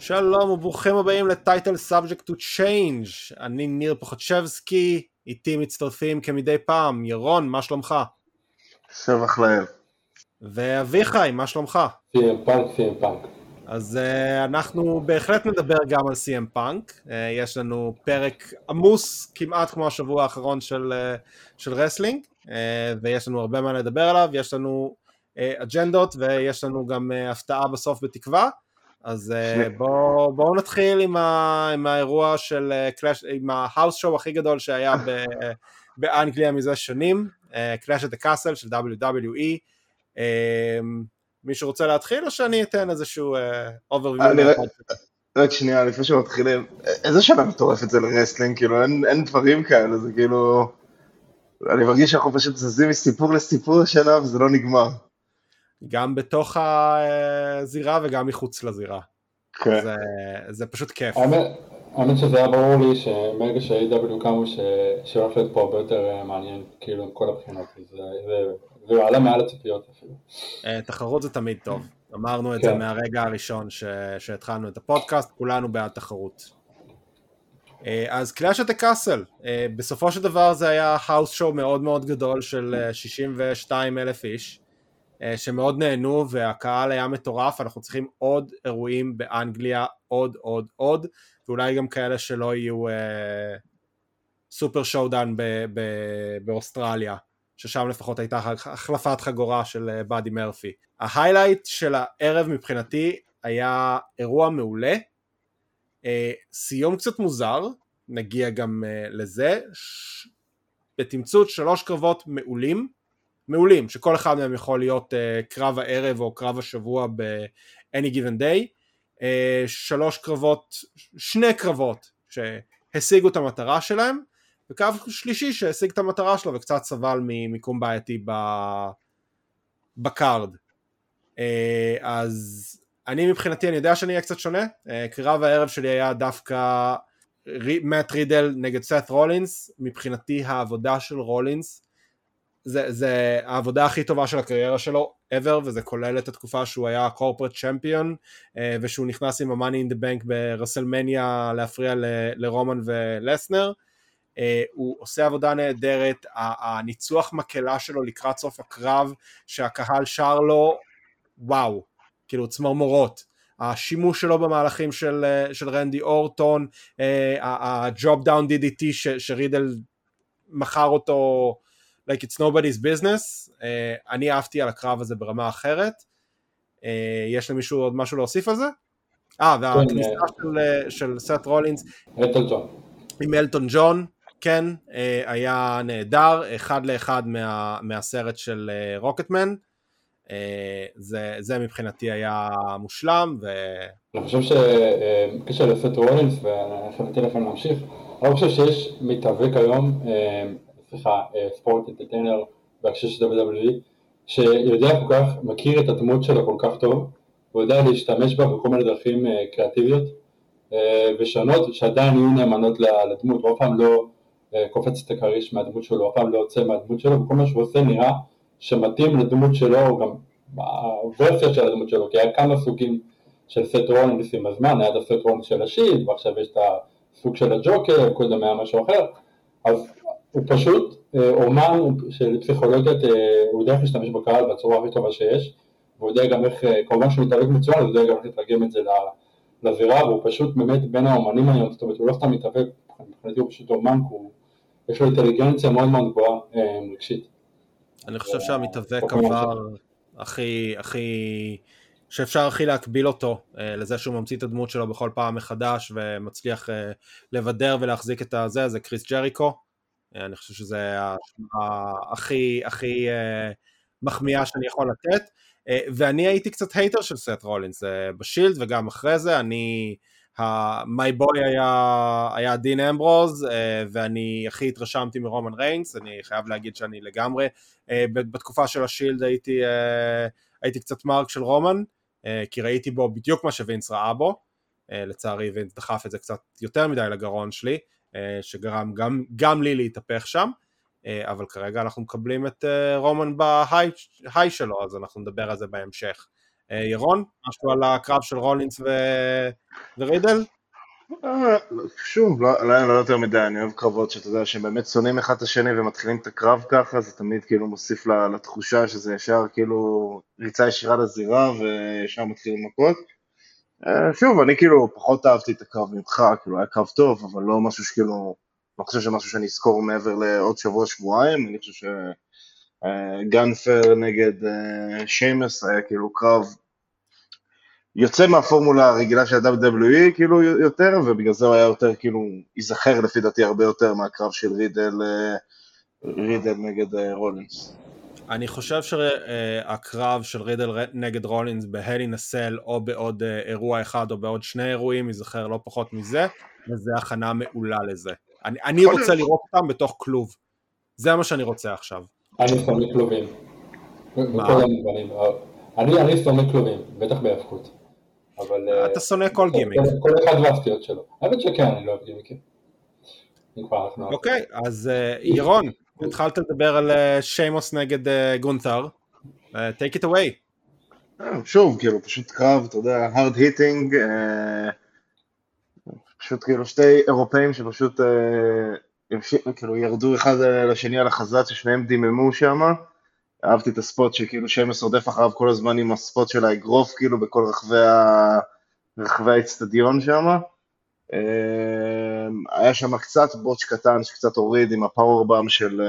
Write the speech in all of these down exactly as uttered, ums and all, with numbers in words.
שלום וברוכים הבאים לטייטל Subject to Change. אני ניר פוחצ'בסקי, איתי מצטרפים כמדי פעם ירון, מה שלומך? שבח לאל. ואביחי, מה שלומך? סי אם פאנק, סי אם פאנק. אז uh, אנחנו בהחלט נדבר גם על סי אם פאנק. uh, יש לנו פרק עמוס כמעט כמו השבוע האחרון של, uh, של רסלינג, uh, ויש לנו הרבה מה לדבר עליו, יש לנו uh, אג'נדות ויש לנו גם uh, הפתעה בסוף בתקווה. אז בואו בוא נתחיל עם, ה, עם האירוע של קלאש, עם ההאוס שואו הכי גדול שהיה ב, באנגליה מזה שנים, Clash at the Castle של דאבליו דאבליו אי. מי שרוצה להתחיל או שאני אתן איזשהו overview? אני רק שנייה, לפני שמתחילים, איזה שנה מטורף את זה לרסלינג, כאילו אין, אין דברים כאלה, זה כאילו, אני מרגיש שאנחנו פשוט זזים מסיפור לסיפור השנה וזה לא נגמר. גם בתוך הזירה וגם מחוץ לזירה. כן. זה, זה פשוט כיף. האמת שזה היה ברור לי שמרגע ש-איי דאבליו קמו שרפלט פה הרבה יותר מעניין, כאילו עם כל הבחינות, זה עלה מעל הציפיות אפילו. תחרות זה תמיד טוב. אמרנו את זה מהרגע הראשון שהתחלנו את הפודקאסט, כולנו בעד תחרות. אז Clash at the Castle, בסופו של דבר זה היה האוס שואו מאוד מאוד גדול של שישים ושניים אלף איש, שמאוד נהנו והקהל היה מטורף. אנחנו צריכים עוד אירועים באנגליה, עוד עוד עוד, ואולי גם כאלה שלא יהיו אה, סופר שואודאון ב- ב- באוסטרליה, ששם לפחות הייתה החלפת חגורה של באדי מרפי. ההיילייט של הערב מבחינתי היה אירוע מעולה, אה, סיום קצת מוזר, נגיע גם אה, לזה, ש... בתמצות שלוש קרבות מעולים, מעולים, שכל אחד מהם יכול להיות uh, קרב הערב או קרב השבוע ב-any given day. uh, שלוש קרבות, שני קרבות שהשיגו את המטרה שלהם, וקרב שלישי שהשיג את המטרה שלו וקצת סבל ממיקום בעייתי ב- בקארד. uh, אז אני מבחינתי, אני יודע שאני אהיה קצת שונה, uh, קרב הערב שלי היה דווקא מאט רידל נגד סת' רולינס. מבחינתי העבודה של רולינס זה, זה העבודה הכי טובה של הקריירה שלו ever, וזה כולל את התקופה שהוא היה corporate champion, ושהוא נכנס עם ה-Money in the Bank ברסלמניה להפריע ל- לרומן ולסנר. הוא עושה עבודה נהדרת, הניצוח מקלה שלו לקראת סוף הקרב, שהקהל שר לו, וואו, כאילו צמרמורות. השימוש שלו במהלכים של, של רנדי אורטון, ה-Drop Down די די טי ש- שרידל מכר אותו, like it's nobody's business. uh, אני אהבתי על הקרב הזה ברמה אחרת. uh, יש למישהו עוד משהו להוסיף על זה? אה, והכניסה של, של סת רולינס אלטון ג'ון. עם אלטון ג'ון, כן, uh, היה נהדר, אחד לאחד מה, מהסרט של רוקטמן. uh, uh, זה, זה מבחינתי היה מושלם. ו... אני חושב שקשר לסת רולינס, ואני חייבתי לכם להמשיך, אני חושב שיש מתאבק היום, uh, סליחה, ספורט אינטרטיינר בהקשר של דאבליו דאבליו אי, שיודע כל כך, מכיר את הדמות שלו כל כך טוב, הוא יודע להשתמש בה בכל מיני דרכים קריאטיביות ושונות, שעדיין יהיו נאמנות לדמות. הוא אף פעם לא קופץ את הקריש מהדמות שלו, הוא אף פעם לא יוצא מהדמות שלו, וכל מה שהוא עושה נראה שמתאים לדמות שלו, הוא גם הוורסיה של הדמות שלו, כי היה כמה סוגים של סט רולינס עם הזמן, היה את הסט רולינס של השיד, ועכשיו יש את הסוג של הג'וקר, קודם היה משהו אחר. אז הוא פשוט אומן של פסיכולוגית, הוא יודע איך להשתמש בקהל בצורה הכי טובה שיש, והוא יודע גם איך, כמובן שהוא מתאבק מצוין, הוא יודע גם איך לתרגם את זה לזירה, והוא פשוט באמת בין האומנים היום, זאת אומרת, הוא לא סתם מתאבק, מבחינתי הוא פשוט אומן, יש לו אינטליגנציה מאוד מאוד גבוהה רגשית. אני חושב שהמתאבק כבר הכי, הכי, שאפשר הכי להקביל אותו לזה שהוא ממציא את הדמות שלו בכל פעם מחדש, ומצליח לבדר ולהחזיק את הזה, זה קריס ג'ריקו. אני חושב שזה הכי, הכי מחמיאה שאני יכול לתת, ואני הייתי קצת הייטר של סט רולינס בשילד, וגם אחרי זה, אני, my boy היה, היה דין אמברוז, ואני הכי התרשמתי מרומן ריינס. אני חייב להגיד שאני לגמרי, בתקופה של השילד הייתי, הייתי קצת מרק של רומן, כי ראיתי בו בדיוק מה שווינס ראה בו, לצערי וינס דחף את זה קצת יותר מדי לגרון שלי, שגרם גם, גם לי להתהפך שם, אבל כרגע אנחנו מקבלים את רומן בהיי שלו, אז אנחנו נדבר על זה בהמשך. ירון, משהו על הקרב של רולינס ורידל? שוב, לא יותר מדי, אני אוהב קרבות שאתה יודע שהם באמת שונאים אחד את השני ומתחילים את הקרב ככה, זה תמיד כאילו מוסיף לתחושה שזה ישר כאילו ריצה ישירה לזירה וישר מתחילים מכות. שוב, אני כאילו פחות אהבתי את הקרב ממך, כאילו היה קרב טוב, אבל לא משהו שכאילו, לא חושב שמשהו שאני אזכור מעבר לעוד שבוע שבועיים, אני חושב ש... גנפר נגד שיימס היה כאילו קרב יוצא מהפורמולה הרגילה של ה-דאבליו דאבליו אי כאילו יותר, ובגלל זה הוא היה יותר כאילו, ייזכר לפי דעתי הרבה יותר מהקרב של רידל, רידל נגד רולינס. אני חושב שהקרב של רידל נגד רולינס בהל ינסל או בעוד אירוע אחד או בעוד שני אירועים ייזכר לא פחות מזה, וזה הכנה מעולה לזה. אני, אני רוצה לראות אותם בתוך כלוב, זה מה שאני רוצה עכשיו. אני סתומי כלובים, אני סתומי כלובים, בטח בהפכות, אבל... אתה שונא כל גימיק. כל אחד והסטיות שלו, האמת שכן, אני לא אוהב גימיקים. אוקיי, אז ירון, התחלת לדבר על שיימוס נגד גונתר, take it away. שוב, כאילו, פשוט קרב, אתה יודע, hard hitting, פשוט כאילו שתי אירופאים שפשוט... כאילו ירדו אחד לשני על החזץ ששניהם דיממו שם. אהבתי את הספוט שכאילו שיימס עודף אחריו כל הזמן עם הספוט של האגרוף כאילו בכל רחבי ה... רחבי האצטדיון שם. היה שם קצת בוטש קטן שקצת הוריד עם הפאוורבאם של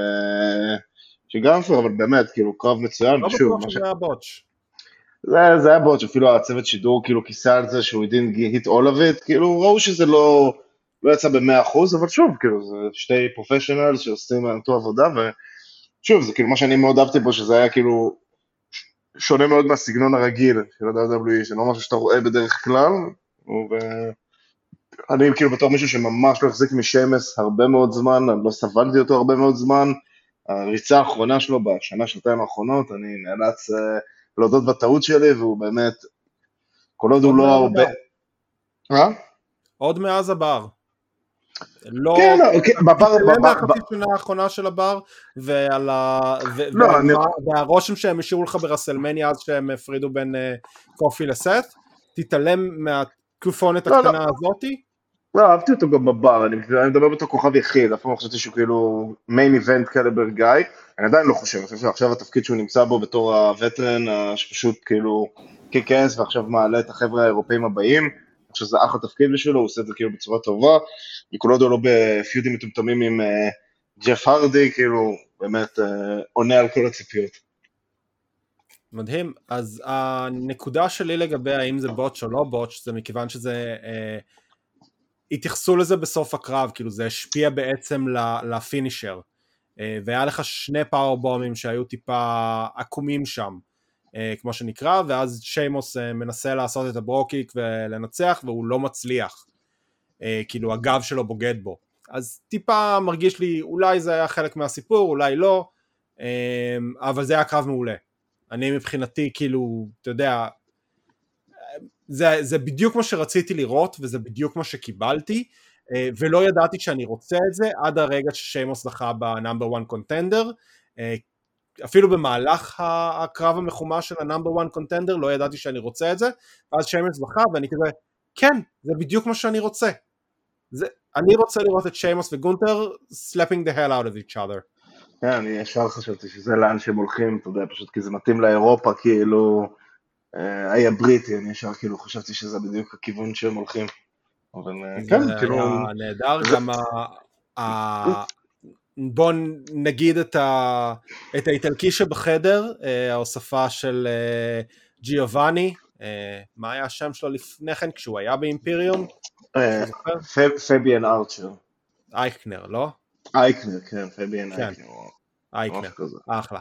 גנפר, אבל באמת כאילו קרב מצוין. לא בטוח שזה היה בוטש. זה היה בוטש, אפילו הצוות שידור כאילו כיסה על זה שהוא didn't hit all of it, כאילו ראו שזה לא... לא יצא ב-מאה אחוז, אבל שוב, כאילו, זה שתי פרופשיונל שעושים אותו עבודה, ושוב, זה כאילו מה שאני מאוד אהבתי בו, שזה היה כאילו שונה מאוד מהסגנון הרגיל של ה-דאבליו דאבליו אי, זה לא משהו שאתה רואה בדרך כלל, ואני כאילו בתור מישהו שממש לא החזיק משיימס הרבה מאוד זמן, לא סבלתי אותו הרבה מאוד זמן, הריצה האחרונה שלו בשנה שנתיים האחרונות, אני נאלץ להודות בטעות שלי, והוא באמת, כל עוד הוא לא הרבה... אה? עוד מאז הבר. לא, כן, בבר, בחצי שנה האחרונה של הבר, והרושם שהם השאירו לך ברסלמניה, אז שהם הפרידו בין קופי לסט, תתעלם מהקופונת הקטנה הזאת? לא, אהבתי אותו גם בבר, אני מדבר בתור כוכב יחיד, אף פעם חשבתי שהוא כאילו מיין איבנט כאלה ברגאי, אני עדיין לא חושב, אני חושב שעכשיו התפקיד שהוא נמצא בו בתור הווטרן, שפשוט כאילו קיקס, ועכשיו מעלה את החבר'ה האירופאים הבאים, אני חושב שזה אחלה תפקיד בשבילו, הוא עושה את זה כאילו בצורה טובה, וכולודו לא בפיודים מטומטמים עם ג'ף הרדי, כאילו באמת עונה על כל הציפיות. מדהים, אז הנקודה שלי לגבי האם זה בוטש או לא בוטש, זה מכיוון שזה, אה, התייחסו לזה בסוף הקרב, כאילו זה השפיע בעצם לפינישר, אה, והיה לך שני פאוורבומים שהיו טיפה עקומים שם, כמו שנקרא, ואז שיימוס מנסה לעשות את הברוקיק ולנצח, והוא לא מצליח, כאילו הגב שלו בוגד בו, אז טיפה מרגיש לי, אולי זה היה חלק מהסיפור, אולי לא, אבל זה היה קרב מעולה, אני מבחינתי כאילו, אתה יודע, זה, זה בדיוק מה שרציתי לראות, וזה בדיוק מה שקיבלתי, ולא ידעתי שאני רוצה את זה, עד הרגע ששיימוס זכה בנאמבר וואן קונטנדר, אפילו במהלך הקרב המחומה של הנאמבר וואן קונטנדר, לא ידעתי שאני רוצה את זה, ואז שיימס זכה, ואני כזה, כן, זה בדיוק מה שאני רוצה. זה, אני רוצה לראות את שיימס וגונטר, slapping the hell out of each other. כן, yeah, אני ישר חשבתי שזה לאן שהם הולכים, אתה יודע, פשוט כי זה מתאים לאירופה, כאילו, אה, היה בריטי, אני ישר כאילו חשבתי שזה בדיוק הכיוון שהם הולכים. אבל כן, זה כאילו... נהדר, זה... גם ה... בוא נגיד את, ה... את האיטלקי שבחדר, אה, ההוספה של אה, ג'יובני, אה, מה היה השם שלו לפני כן כשהוא היה באימפיריום? אה, פב, פביאן ארצ'ר. אייכנר, לא? אייכנר, כן, פביאן כן. אייכנר. אייכנר, אחלה.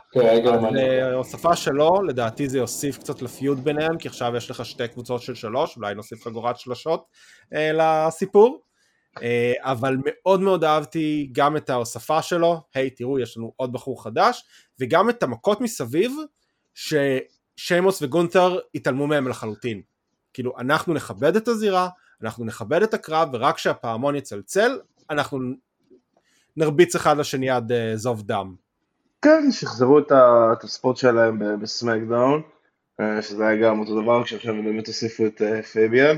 ההוספה שלו, לדעתי זה יוסיף קצת לפיוד ביניהם, כי עכשיו יש לך שתי קבוצות של שלוש, אולי נוסיף חגורת שלשות אה, לסיפור. אבל מאוד מאוד אהבתי גם את ההוספה שלו, היי תראו יש לנו עוד בחור חדש, וגם את המכות מסביב ששיימוס וגונתר התעלמו מהם לחלוטין, כאילו אנחנו נכבד את הזירה, אנחנו נכבד את הקרב, ורק שהפעמון יצלצל אנחנו נרביץ אחד לשני עד זוב דם. כן, שחזרו את הספוט שלהם בסמאקדאון, שזה היה גם אותו דבר, כשעכשיו באמת הוסיפו את פאביאן.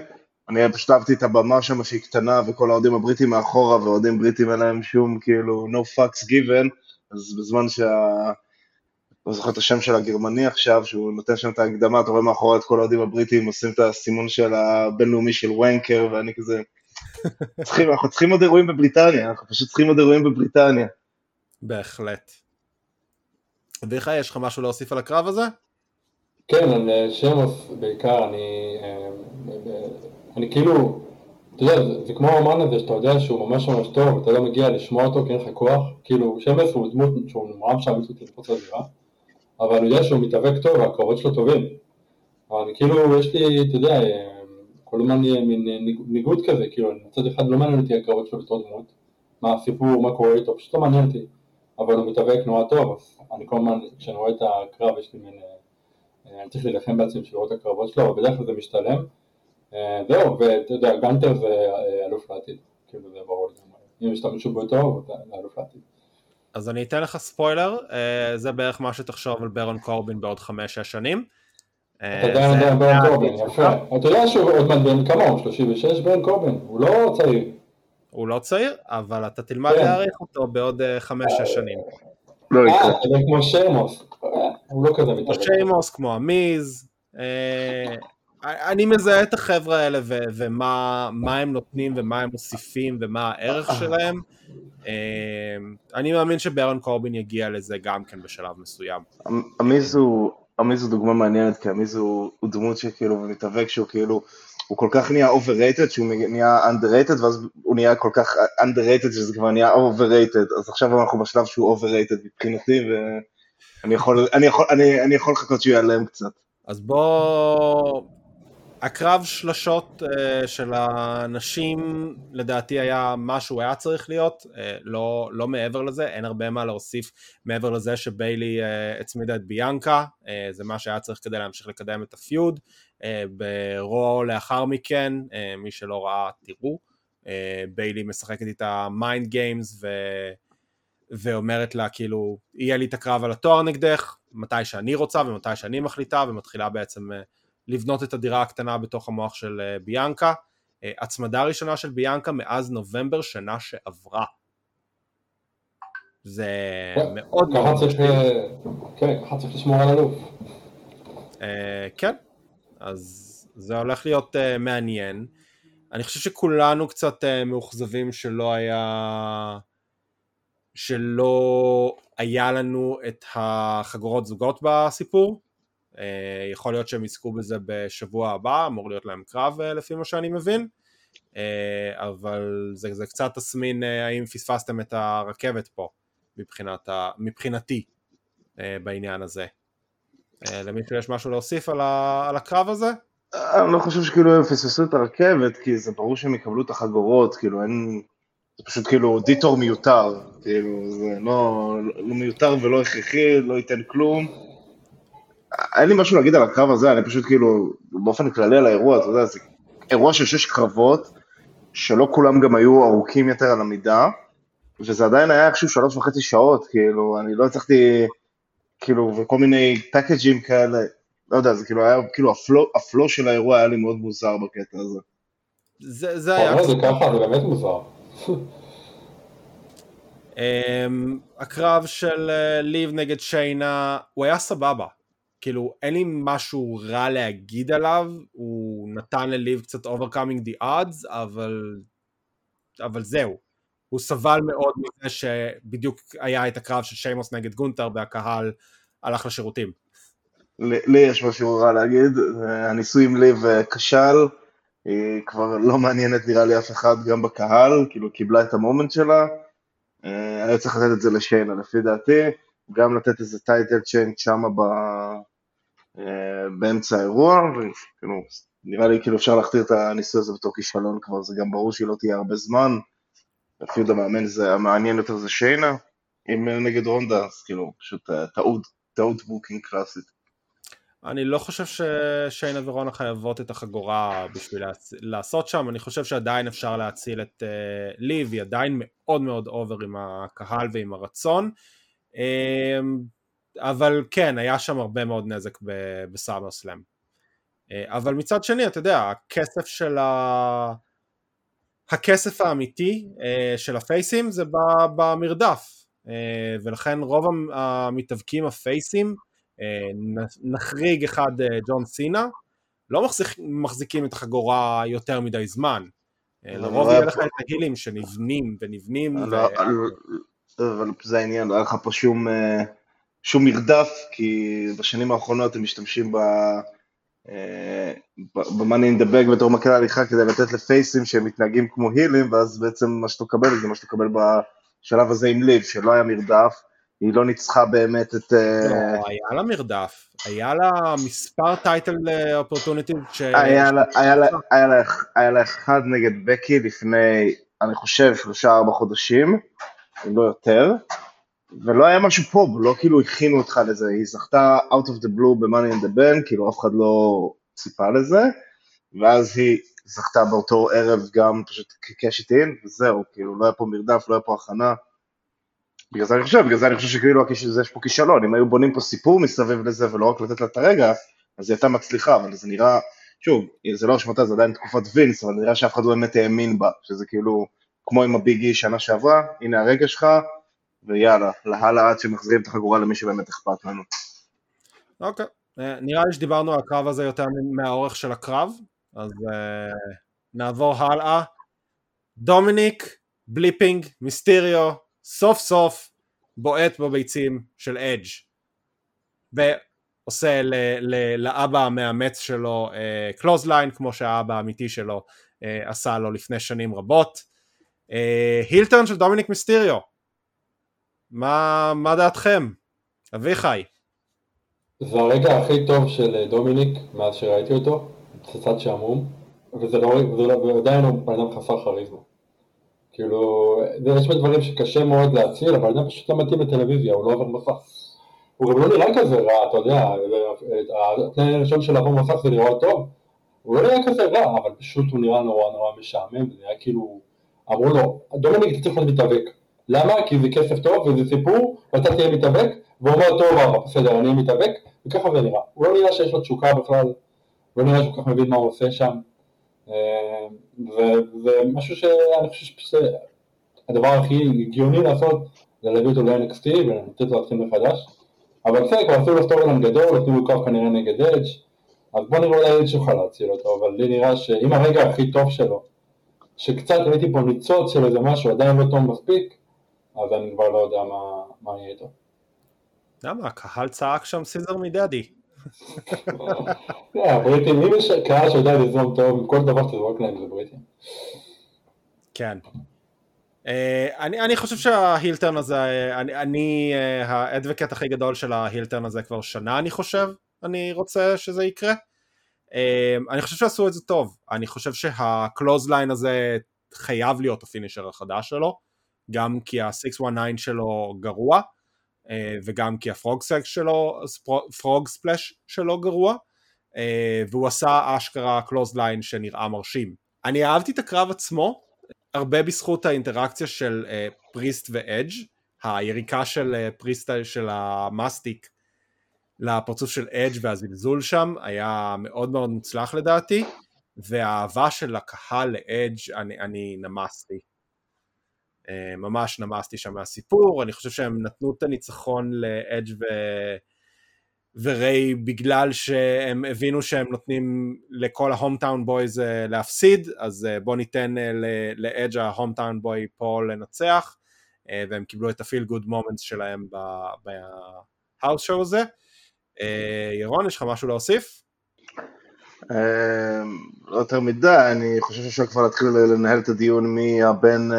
אני פשוט אהבתי את הבמה שם שהיא קטנה, וכל העודים הבריטים מאחורה, ועודים בריטים עליהם שום כאילו no fucks given, אז בזמן שה... לא זוכר את השם של הגרמני עכשיו, שהוא נותן שם את ההקדמה, אתה רואה מאחורה את כל העודים הבריטים, עושים את הסימון של הבינלאומי של ונקר, ואני כזה... צריכים, אנחנו צריכים עוד אירועים בבריטניה, אנחנו פשוט צריכים עוד אירועים בבריטניה. בהחלט. ואיכה, יש לך משהו להוסיף על הקרב הזה? כן, על שימוס בעיקר, אני, אני כאילו, אתה יודע, זה, זה כמו האמן הזה שאתה יודע שהוא ממש ממש טוב, ואתה לא מגיע לשמוע אותו כי אין לך כוח, כאילו שימוס הוא דמות שהוא נורא משעמם אותי לפוצץ לדירה, אבל אני יודע שהוא מתאבק טוב, והקורות שלו טובים, אבל כאילו יש לי, אתה יודע, כל הזמן יהיה מין ניגוד כזה, כאילו, מצד אחד לא מעניין אותי הקרבות שלו בתור דמות, מה הסיפור, מה קורה איתו, פשוט לא מעניין אותי, אבל הוא מתאבק נורא טוב, אז אני כל הזמן, כשאני רואה את הקרב, יש לי מין, אני צריך להילחם בעצם שלראות את הקרבות שלו, אבל בדרך כלל זה משתלם, זהו, ואתה יודע, גנטר זה אלוף לעתיד, כאילו זה ברור לגמרי, אם משתמשו בו טוב, זה אלוף לעתיד. אז אני אתן לך ספוילר, זה בערך מה שתחשוב על ברון קורבין בעוד חמש שש שנים, אתה יודע, אני יודע, ברן קורבין, יפה. אתה יודע שהוא עוד מדבן כמוהו, שלושים ושש, ברן קורבין, הוא לא צעיר. הוא לא צעיר, אבל אתה תלמד להעריך אותו בעוד חמש שש שנים. לא יקרה. אה, זה כמו שימוס. הוא לא כזה מתאבק. שימוס כמו המיז. אני מזהה את החבר'ה האלה, ומה הם נותנים, ומה הם מוסיפים, ומה הערך שלהם. אני מאמין שברן קורבין יגיע לזה גם כן בשלב מסוים. המיז הוא... המיז הוא דוגמה מעניינת, כי המיז הוא, הוא דמות שכאילו, ומתאבק שהוא כאילו, הוא כל כך נהיה overrated, שהוא נהיה underrated, ואז הוא נהיה כל כך underrated, שזה כבר נהיה overrated, אז עכשיו אנחנו בשלב שהוא overrated מבחינתי, ואני יכול, אני יכול, אני, אני יכול לחכות שהוא יעלם קצת. אז בוא, הקרב שלשות uh, של הנשים, לדעתי היה משהו היה צריך להיות, uh, לא, לא מעבר לזה, אין הרבה מה להוסיף מעבר לזה שביילי uh, הצמידה את ביאנקה, uh, זה מה שהיה צריך כדי להמשיך לקדם את הפיוד, uh, ברו לאחר מכן, uh, מי שלא ראה תראו, uh, ביילי משחקת איתה מיינד גיימס, ו... ואומרת לה כאילו, יהיה לי את הקרב על התואר נגדך, מתי שאני רוצה ומתי שאני מחליטה, ומתחילה בעצם... Uh, לבנות את הדירה הקטנה בתוך המוח של ביאנקה, הצמדה ראשונה של ביאנקה מאז נובמבר שנה שעברה. זה מאוד מאוד משפיע. כן, ככה צריך לשמור על הלוב. כן, אז זה הולך להיות מעניין. אני חושב שכולנו קצת מאוכזבים שלא היה... שלא היה לנו את החגורות זוגות בסיפור. יכול להיות שהם יסקו בזה בשבוע הבא, אמור להיות להם קרב לפי מה שאני מבין, אבל זה, זה קצת תסמין האם פספסתם את הרכבת פה מבחינת ה, מבחינתי בעניין הזה. למישהו יש משהו להוסיף על, ה, על הקרב הזה? אני לא חושב שכאילו הם פספסו את הרכבת, כי זה ברור שהם יקבלו את החגורות, כאילו אין, זה פשוט כאילו דיטור מיותר, כאילו זה לא, לא מיותר ולא הכרחי, לא ייתן כלום. אין לי משהו להגיד על הקרב הזה, אני פשוט כאילו, באופן כללי על האירוע, אתה יודע, זה אירוע של שש קרבות, שלא כולם גם היו ארוכים יותר על המידה, וזה עדיין היה עכשיו שלוש וחצי שעות, כאילו, אני לא הצלחתי, כאילו, וכל מיני פאקג'ים כאלה, לא יודע, זה כאילו היה, כאילו, הפלו, הפלו של האירוע היה לי מאוד מוזר בקטע הזה. זה, זה היה... זה ככה, זה באמת מוזר. הקרב של ליב נגד שיינה, הוא היה סבבה. כאילו, אין לי משהו רע להגיד עליו, הוא נתן לליב קצת overcoming the odds, אבל, אבל זהו. הוא סבל מאוד מזה שבדיוק היה את הקרב של שיימוס נגד גונטר, והקהל הלך לשירותים. לי יש משהו רע להגיד, הניסוי עם ליב קשל, היא כבר לא מעניינת נראה לי אף אחד גם בקהל, כאילו קיבלה את המומנט שלה, אני צריך לתת את זה לשיינה לפי דעתי, גם לתת איזה טייטל צ'יינג שמה ב... באמצע האירוע, וכאילו, נראה לי כאילו אפשר להחתיר את הניסוי הזה בתור כישלון כבר, זה גם ברור שהיא לא תהיה הרבה זמן, אפילו המאמן זה, המעניין יותר זה שיינה, עם נגד רונדה, אז כאילו, פשוט טעות, טעות בוקינג קלאסית. אני לא חושב ששיינה ורונה חייבות את החגורה בשביל להצ... לעשות שם, אני חושב שעדיין אפשר להציל את uh, ליב, היא עדיין מאוד מאוד אובר עם הקהל ועם הרצון, אבל כן, היה שם הרבה מאוד נזק בסאמר סלאם. אבל מצד שני, אתה יודע, הכסף של ה... הכסף האמיתי של הפייסים זה במרדף, ולכן רוב המתאבקים הפייסים, נחריג אחד ג'ון סינה, לא מחזיקים את החגורה יותר מדי זמן, לרוב יהיה לך את הגילים שנבנים ונבנים. אבל זה העניין, לא היה לך פה שום... שום מרדף, כי בשנים האחרונות הם משתמשים ב-Money in the Bank בתור מקרה הליכה כדי לתת לפייסים שהם מתנהגים כמו הילים, ואז בעצם מה שאתה קבל זה מה שאתה קבל בשלב הזה עם ליב, שלא היה מרדף, היא לא ניצחה באמת את... לא, היה לה מרדף, היה לה מספר טייטל אופורטוניטיב ש... היה לה אחד נגד בקי לפני, אני חושב, שלושה ארבע חודשים, אם לא יותר, ולא היה משהו פה, לא כאילו הכינו אותך לזה, היא זכתה out of the blue ב-Money in the Bank, כאילו אף אחד לא ציפה לזה, ואז היא זכתה באותו ערב גם פשוט כקשתין, וזהו, כאילו לא היה פה מרדף, לא היה פה הכנה, בגלל זה אני חושב, בגלל זה אני חושב שכאילו יש פה כישלון, אם היו בונים פה סיפור מסביב לזה, ולא רק לתת לה את הרגע, אז היא הייתה מצליחה, אבל זה נראה, שוב, זה לא רשמתה, זה עדיין תקופת וינס, אבל נראה שאף אחד לא באמת האמין בה, שזה כאילו, כמו עם הביגי שנה שעברה, הנה הרגע שלך, ויאללה, להלאה עד שמחזירים את החגורה למי שבאמת אכפת לנו. אוקיי, נראה לי שדיברנו על הקרב הזה יותר מהאורך של הקרב, אז נעבור הלאה. דומיניק, בליפינג, מיסטריו, סוף סוף בועט בביצים של אדג' ועושה לאבא המאמץ שלו קלוז ליין, כמו שהאבא האמיתי שלו עשה לו לפני שנים רבות. הילטרן של דומיניק מיסטריו, מה, מה דעתכם? אביחי. זה הרגע הכי טוב של דומיניק מאז שראיתי אותו, פצצת שעמום, וזה עדיין הוא פעדם חסר חריזמה. כאילו, יש דברים שקשה מאוד להציל, אבל עדיין פשוט לא מתאים בטלוויזיה, הוא לא עובר מסך. הוא גם לא נראה כזה רע, אתה יודע, התנאי הראשון של עבור מסך זה נראה טוב, הוא לא נראה כזה רע, אבל פשוט הוא נראה נורא נורא משעמם, זה נראה כאילו, אמרו לו, דומיניק צריך להתאבק. למה? כי זה כסף טוב וזה סיפור, ואתה תהיה מתאבק, ואומר טוב רבה, בסדר, אני מתאבק, וככה זה נראה. הוא לא נראה שיש לו תשוקה בכלל, הוא לא נראה שהוא כך מבין מה הוא עושה שם, וזה משהו שאני חושב שהדבר הכי הגיוני לעשות, זה להביא אותו ל-אן אקס טי ולתת לו להתחיל מחדש, אבל זה כבר עשו לו סטורילן גדול, עשו לו קו כנראה נגד אדג', אז בוא נראה אולי אדג' שיוכל להציל אותו, אבל לי נראה שאם הרגע הכי טוב שלו, שקצת ראיתי פה ניצוץ של איזה משהו, עדיין לא טוב מספיק, אז אני כבר לא יודע מה יהיה איתו. למה? הקהל צעק שם סיזר מדדי. כן, הבריטים, אם יש קהל שיודע לזרום טוב, כל דבר שזרוק להם זה בריטים. כן. אני חושב שההילטרן הזה, אני האדווקט הכי גדול של ההילטרן הזה כבר שנה, אני חושב, אני רוצה שזה יקרה. אני חושב שעשו את זה טוב. אני חושב שהקלוז ליין הזה חייב להיות הפינישר החדש שלו. גם כי ה-שש תשע תשע שלו גרוע, וגם כי הפרוג סלאש שלו, פרוג ספלאש שלו גרוע, והוא עשה אשכרה קלוז ליין שנראה מרשים. אני אהבתי את הקרב עצמו, הרבה בזכות האינטראקציה של פריסט ואדג', היריקה של פריסט של המאסטיק לפרצוף של אדג' והזלזול שם, היה מאוד מאוד מוצלח לדעתי, והאהבה של הקהל לאדג' אני, אני נמסתי. ממש נמאסתי שם מהסיפור, אני חושב שהם נתנו את הניצחון לאדג' ו... וריי בגלל שהם הבינו שהם נותנים לכל ההומטאון בויז להפסיד, אז בוא ניתן לאדג' ההומטאון בוי פה לנצח, והם קיבלו את הפיל גוד מומנטס שלהם בהאוס שואו הזה. ירון, יש לך משהו להוסיף? לא יותר מדי, אני חושב שאפשר כבר להתחיל לנהל את הדיון מי הבן...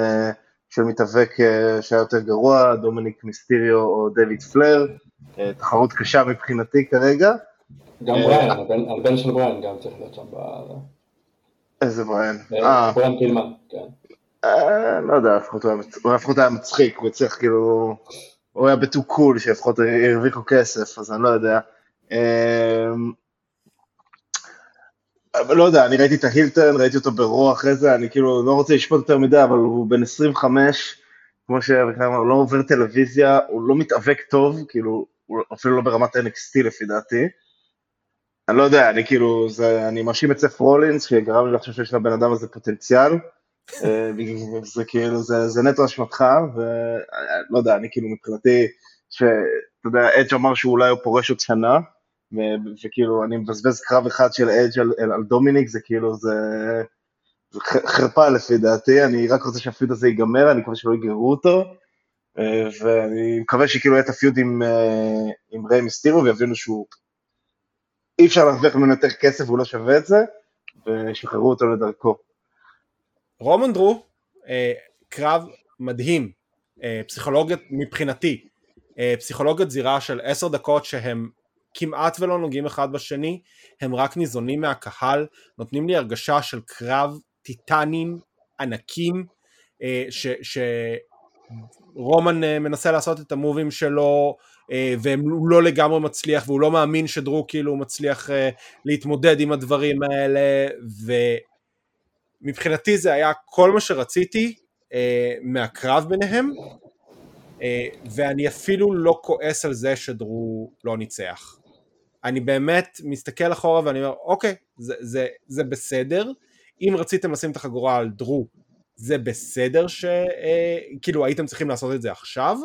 של מתאבק שהיה יותר גרוע, דומיניק מיסטריו או דויד פלר, תחרות קשה מבחינתי כרגע. גם בריין, הבן של בריין גם צריך להיות שם. איזה בריין? בריין קילמן, כן. לא יודע, לפחות היה מצחיק, הוא צריך כאילו, הוא היה בטו קול שלפחות הרוויחו כסף, אז אני לא יודע. אבל לא יודע, אני ראיתי את ההילטרן, ראיתי אותו ברוע אחרי זה, אני כאילו לא רוצה לשפוט יותר מדי, אבל הוא בן עשרים וחמש, כמו שאביחי אמר, הוא לא עובר טלוויזיה, הוא לא מתאבק טוב, כאילו אפילו לא ברמת אן אקס טי לפי דעתי, אני לא יודע, אני כאילו, זה, אני מאשים את סף רולינס, שגרם לי לחשוב שיש לבן אדם הזה פוטנציאל, זה כאילו, זה, זה נטו השמתך, ולא יודע, אני כאילו מבחינתי, שאתה יודע, אדג' אמר שאולי הוא פורש עוד שנה, וכאילו, אני מבזבז קרב אחד של אדג' על, על דומיניק, זה כאילו, זה, זה חרפה לפי דעתי, אני רק רוצה שהפיוט הזה ייגמר, אני מקווה שלא יגררו אותו, ואני מקווה שכאילו יהיה את הפיוט עם, עם ריי מיסטירו, ויבינו שהוא אי אפשר להרוויח ממנו יותר כסף, הוא לא שווה את זה, ושחררו אותו לדרכו. רומן דרו, קרב מדהים, פסיכולוגית מבחינתי, פסיכולוגית זירה של עשר דקות שהם כמעט ולא נוגעים אחד בשני, הם רק ניזונים מהקהל, נותנים לי הרגשה של קרב טיטנים ענקים, ש... ש... רומן מנסה לעשות את המובים שלו, והוא לא לגמרי מצליח, והוא לא מאמין שדרו כאילו מצליח להתמודד עם הדברים האלה, ומבחינתי זה היה כל מה שרציתי מהקרב ביניהם, ואני אפילו לא כועס על זה שדרו לא ניצח. אני באמת מסתכל אחורה ואני אומר, אוקיי, זה, זה, זה בסדר, אם רציתם לשים את החגורה על דרו, זה בסדר שכאילו הייתם צריכים לעשות את זה עכשיו,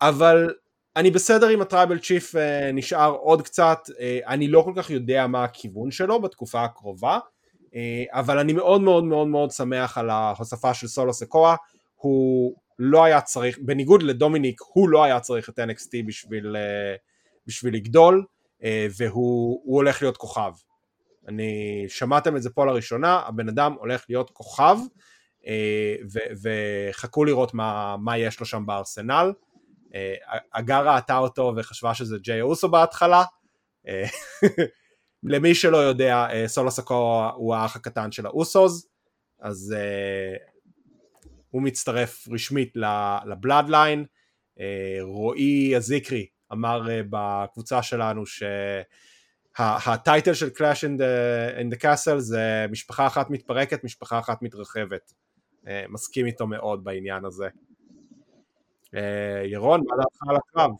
אבל אני בסדר עם הטרייבל צ'יף נשאר עוד קצת, אני לא כל כך יודע מה הכיוון שלו בתקופה הקרובה, אבל אני מאוד מאוד מאוד מאוד שמח על ההוספה של סולוס סקור, הוא לא היה צריך, בניגוד לדומיניק, הוא לא היה צריך את אן אקס טי בשביל, בשביל לגדול, והוא הולך להיות כוכב. אני, שמעתם את זה פה לראשונה, הבן אדם הולך להיות כוכב, ו, וחכו לראות מה, מה יש לו שם בארסנל, אגר ראתה אותו וחשבה שזה ג'יי אוסו בהתחלה, למי שלא יודע, סולוס סקור הוא האח הקטן של האוסוז, אז הוא מצטרף רשמית לבלאדליין, רועי הזיקרי אמר בקבוצה שלנו ש... הטייטל של Clash in the Castle זה משפחה אחת מתפרקת, משפחה אחת מתרחבת. מסכים איתו מאוד בעניין הזה. ירון, מה דעתך על הקרב?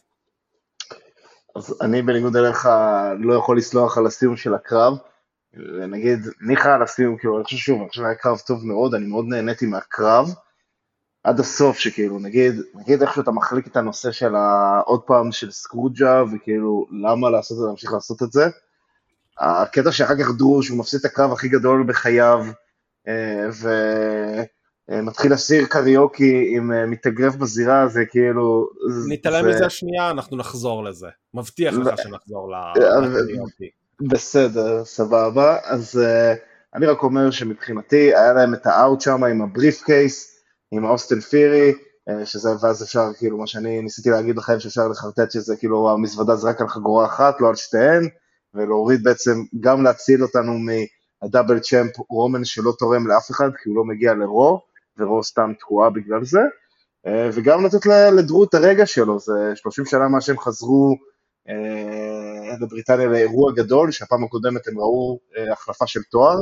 אז אני בניגוד אליך לא יכול לסלוח על הסיום של הקרב, נגיד ניחה על הסיום, כאילו אני חושב שוב, אני חושב היה קרב טוב מאוד, אני מאוד נהניתי מהקרב, עד הסוף שכאילו נגיד, נגיד איך שאתה מחליק את הנושא של עוד פעם של סקרוג'ה וכאילו למה לעשות את זה, להמשיך לעשות את זה, הקטע שאחר כך דרוש, הוא מפסיד את הקרב הכי גדול בחייו, ומתחיל לשיר קריוקי עם מתאגרף בזירה, זה כאילו... נתעלם מזה השנייה, אנחנו נחזור לזה, מבטיח לך שנחזור לקריוקי. בסדר, סבבה, אז אני רק אומר שמבחינתי היה להם את האאוט שם עם הבריף קייס, עם האוסטן פירי, שזה, ואז אפשר, כאילו, מה שאני ניסיתי להגיד לכם, שאפשר לחרטט שזה, כאילו, המזוודה זה רק על חגורה אחת, לא על שתיהן, ולהוריד בעצם, גם להציל אותנו מהדאבל צ'אמפ רומן, שלא תורם לאף אחד, כי הוא לא מגיע לרו, ורו סתם תקועה בגלל זה, וגם לתת לדרו את הרגע שלו, זה שלושים שנה מה שהם חזרו עד הבריטניה לאירוע גדול, שהפעם הקודמת הם ראו החלפה של תואר,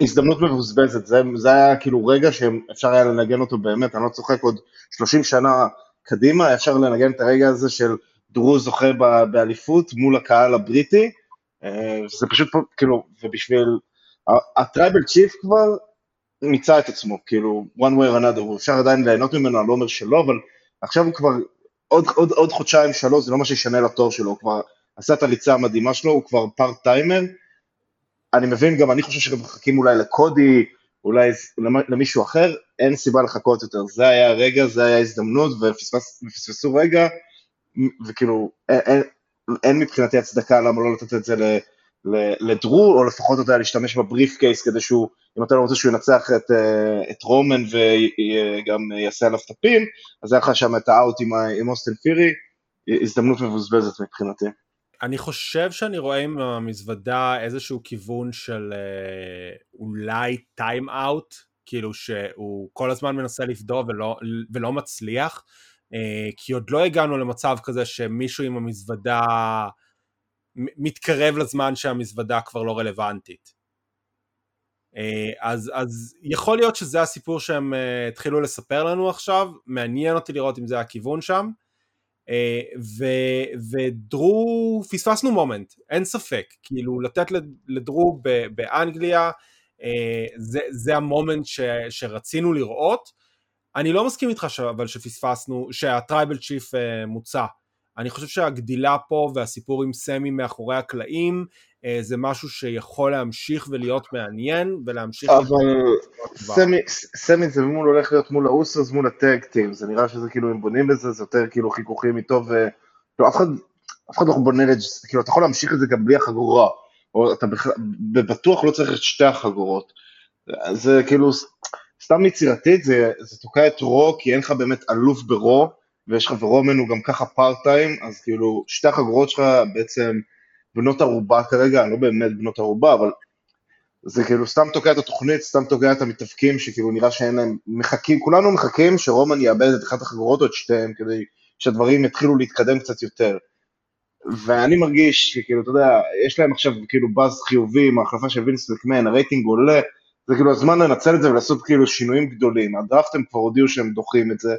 הזדמנות מבוזבזת, זה, זה היה כאילו רגע שאפשר היה לנגן אותו באמת, אני לא צוחק, עוד שלושים שנה קדימה, אפשר לנגן את הרגע הזה של דרו זוכה באליפות מול הקהל הבריטי, זה פשוט פה, כאילו, ובשביל, הטרייבל צ'יף כבר מיצה את עצמו, כאילו, one way or another, אפשר עדיין ליהנות ממנו, אני לא אומר שלא, אבל עכשיו הוא כבר, עוד, עוד, עוד חודשיים שלו, זה לא מה שישנה לתור שלו, הוא כבר עשה את הליצה המדהימה שלו, הוא כבר פארט טיימר, אני מבין, גם אני חושב שמחכים אולי לקודי, אולי למישהו אחר, אין סיבה לחכות יותר, זה היה הרגע, זה היה הזדמנות, ופספסו רגע, וכאילו, אין מבחינתי הצדקה למה לא לתת את זה לדרו, או לפחות אותה להשתמש בבריף קייס, כדי שהוא, אם אתה לא רוצה שהוא ינצח את רומן, וגם יעשה עליו תפים, אז היה לך שם את האאוט עם אוסטן פירי, הזדמנות מבוזבזת מבחינתי. אני חושב שאני רואה עם המזוודה איזשהו כיוון של אולי טיים אאוט, כאילו שהוא כל הזמן מנסה לפדור ולא, ולא מצליח, כי עוד לא הגענו למצב כזה שמישהו עם המזוודה מתקרב לזמן שהמזוודה כבר לא רלוונטית. אז, אז יכול להיות שזה הסיפור שהם התחילו לספר לנו עכשיו, מעניין אותי לראות אם זה הכיוון שם, ודרו, פספסנו מומנט, אין ספק, כאילו לתת לדרו באנגליה, זה המומנט שרצינו לראות. אני לא מסכים איתך אבל שפספסנו, שהטרייבל צ'יף מוצא, אני חושב שהגדילה פה והסיפור עם סמי מאחורי הקלעים, זה משהו שיכול להמשיך ולהיות מעניין, ולהמשיך... אבל סמי, סמי זה מול הולך להיות מול האוסוס, מול הטאג טים, זה נראה שזה כאילו הם בונים לזה, זה יותר כאילו חיכוכים איתו, ואף אחד, אף אחד לא בונה לזה, כאילו אתה יכול להמשיך את זה גם בלי החגורה, או אתה בטוח לא צריך את שתי החגורות, זה כאילו, סתם יצירתית, זה, זה תוקע את רו, כי אין לך באמת אלוף ברו, ויש לך ורומן הוא גם ככה פארטיים, אז כאילו שתי החגורות שלך בעצם בנות ערובה כרגע, לא באמת בנות ערובה, אבל זה כאילו סתם תוקע את התוכנית, סתם תוקע את המתאפקים, שכאילו נראה שאין להם מחכים, כולנו מחכים שרומן יאבד את אחת החגורות או את שתיהם, כדי שהדברים יתחילו להתקדם קצת יותר. ואני מרגיש שכאילו, אתה יודע, יש להם עכשיו כאילו באז חיובי, מההחלפה של וינס מקמן, הרייטינג עולה, זה כאילו הזמן לנצל את זה ולעשות כאילו שינויים גדולים, הדרפטים כבר הודיעו שהם דוחים את זה,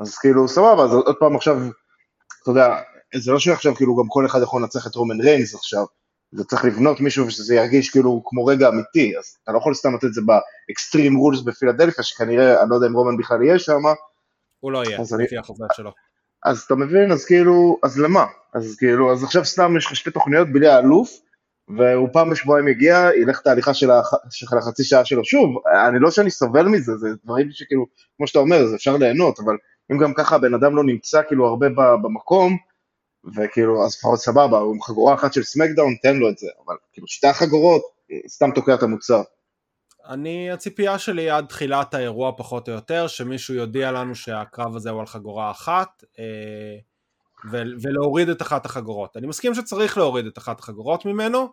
אז כאילו סבבה, אז עוד פעם עכשיו, אתה יודע, זה לא שעכשיו כאילו גם כל אחד יכול לנצח את רומן ריינס עכשיו, זה צריך לבנות מישהו שזה ירגיש כאילו כמו רגע אמיתי, אז אתה לא יכול סתם לתת את זה באקסטרים רולס בפילדלפיה, שכנראה, אני לא יודע אם רומן בכלל יהיה שם, הוא לא יהיה, לפי החובה שלו. אז אתה מבין, אז כאילו, אז למה? אז כאילו, אז עכשיו סתם יש שתי תוכניות בלי האלוף, והוא פעם בשבועיים יגיע, ילך תהליכה של החצי שעה שלו, שוב, אני לא שאני סובל מזה, זה דברים שכאילו, כמו שאתה אומר, זה אפשר ליהנות, אבל אם גם ככה הבן אדם לא נמצא כאילו הרבה במקום, וכאילו, אז פחות סבבה, עם חגורה אחת של סמקדאון, תן לו את זה, אבל כאילו שתי החגורות, סתם תוקע את המוצר. אני, הציפייה שלי עד תחילת האירוע פחות או יותר, שמישהו יודיע לנו שהקרב הזה הוא על חגורה אחת, ולהוריד את אחת החגורות. אני מסכים שצריך להוריד את אחת החגורות ממנו,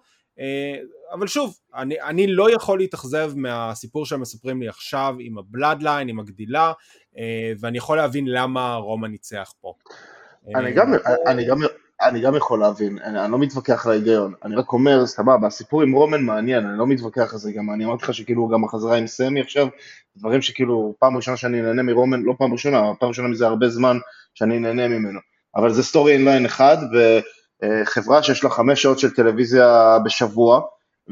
אבל שוב, אני, אני לא יכול להתאכזב מהסיפור שהם מספרים לי עכשיו, עם הבלאדליין, עם הגדילה, ואני יכול להבין למה רומן ניצח פה. אני גם, אני גם, אני גם יכול להבין, אני לא מתווכח להיגיון, אני רק אומר, סבבה, הסיפור עם רומן מעניין, אני לא מתווכח על זה, גם אני אמרתי לך שכאילו גם החזרה עם סמי עכשיו, דברים שכאילו פעם ראשונה שאני נהנה מרומן, לא פעם ראשונה, פעם ראשונה מזה הרבה זמן שאני נהנה ממנו, אבל זה סטורי אינליין אחד, וחברה שיש לה חמש שעות של טלוויזיה בשבוע,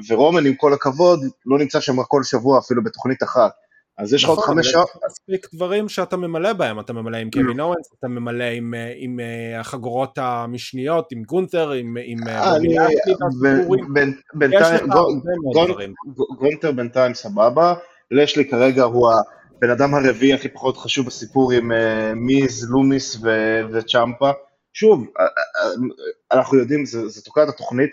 ורומן עם כל הכבוד לא נמצא שם כל שבוע אפילו בתוכנית אחת, אז יש לך עוד חמש שעות. נכון, זה מספיק דברים שאתה ממלא בהם, אתה ממלא עם קווין אורנס, אתה ממלא עם החגורות המשניות, עם גונתר, עם... גונתר בינתיים סבבה, לשלי כרגע הוא הבן אדם הרביעי הכי פחות חשוב בסיפור עם מיז, לומיס וצ'מפה, שוב, אנחנו יודעים, זה תוקע את התוכנית,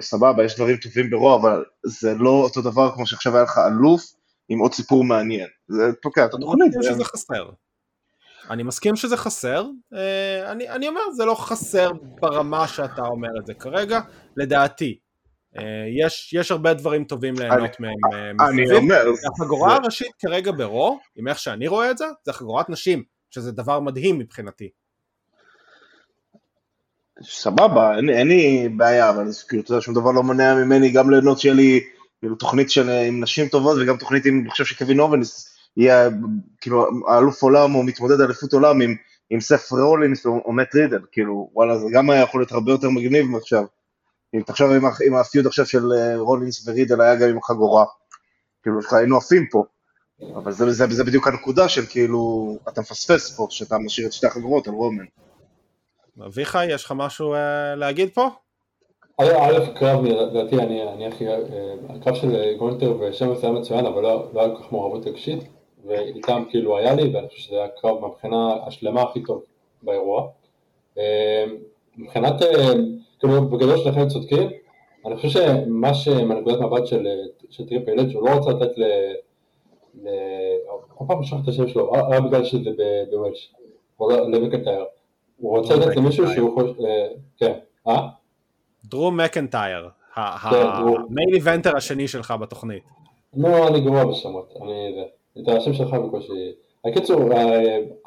סבבה, יש דברים טובים ברוע, אבל זה לא אותו דבר כמו שעכשיו היה לך אלוף, עם עוד סיפור מעניין, זה תוקע, אתה תוכנית. אני מסכים שזה חסר, אני מסכים שזה חסר, אני אומר, זה לא חסר ברמה שאתה אומר את זה כרגע, לדעתי, יש הרבה דברים טובים ליהנות מהם, אני אומר, החגורה הראשית כרגע ברו, עם איך שאני רואה את זה, זה חגורת נשים, שזה דבר מדהים מבחינתי. סבבה, אין לי בעיה, אבל שום דבר לא מונע ממני, גם ליהנות שלי, כאילו תוכנית של עם נשים טובות, וגם תוכנית עם, אני חושב שקווין אורנס יהיה, כאילו, האלוף עולם, או מתמודד אליפות עולם עם, עם סף רולינס, או, או מאט רידל, כאילו, וואלה, זה גם היה יכול להיות הרבה יותר מגניב עכשיו, אם תחשב עם, עם הפיוד עכשיו של רולינס ורידל, היה גם עם חגורה, כאילו, היינו עפים פה, אבל זה, זה, זה בדיוק הנקודה של, כאילו, אתה מפספס פה, שאתה משאיר את שתי החגורות על רומן. אביחי, יש לך משהו אה, להגיד פה? א', הקרב, לדעתי, אני הכי, הקרב של גונתר ושמס היה מצוין, אבל לא היה כל כך מעורבות רגשית, ואיתם כאילו היה לי, ואני חושב שזה היה קרב מבחינה השלמה הכי טוב באירוע. מבחינת, כאילו, בגדול שלכם צודקים, אני חושב שמה שמנקודת מבט של טריפל אג' שהוא לא רוצה לתת ל... כל פעם משלח את השם שלו, היה בגלל שזה בוולש, או למקנטייר. הוא רוצה לתת למישהו שהוא חושב... כן, אה? דרו מקנטייר, המיין איבנטר השני שלך בתוכנית. לא, אני גרוע בשמות, את השם שלך בקושי. הקיצור,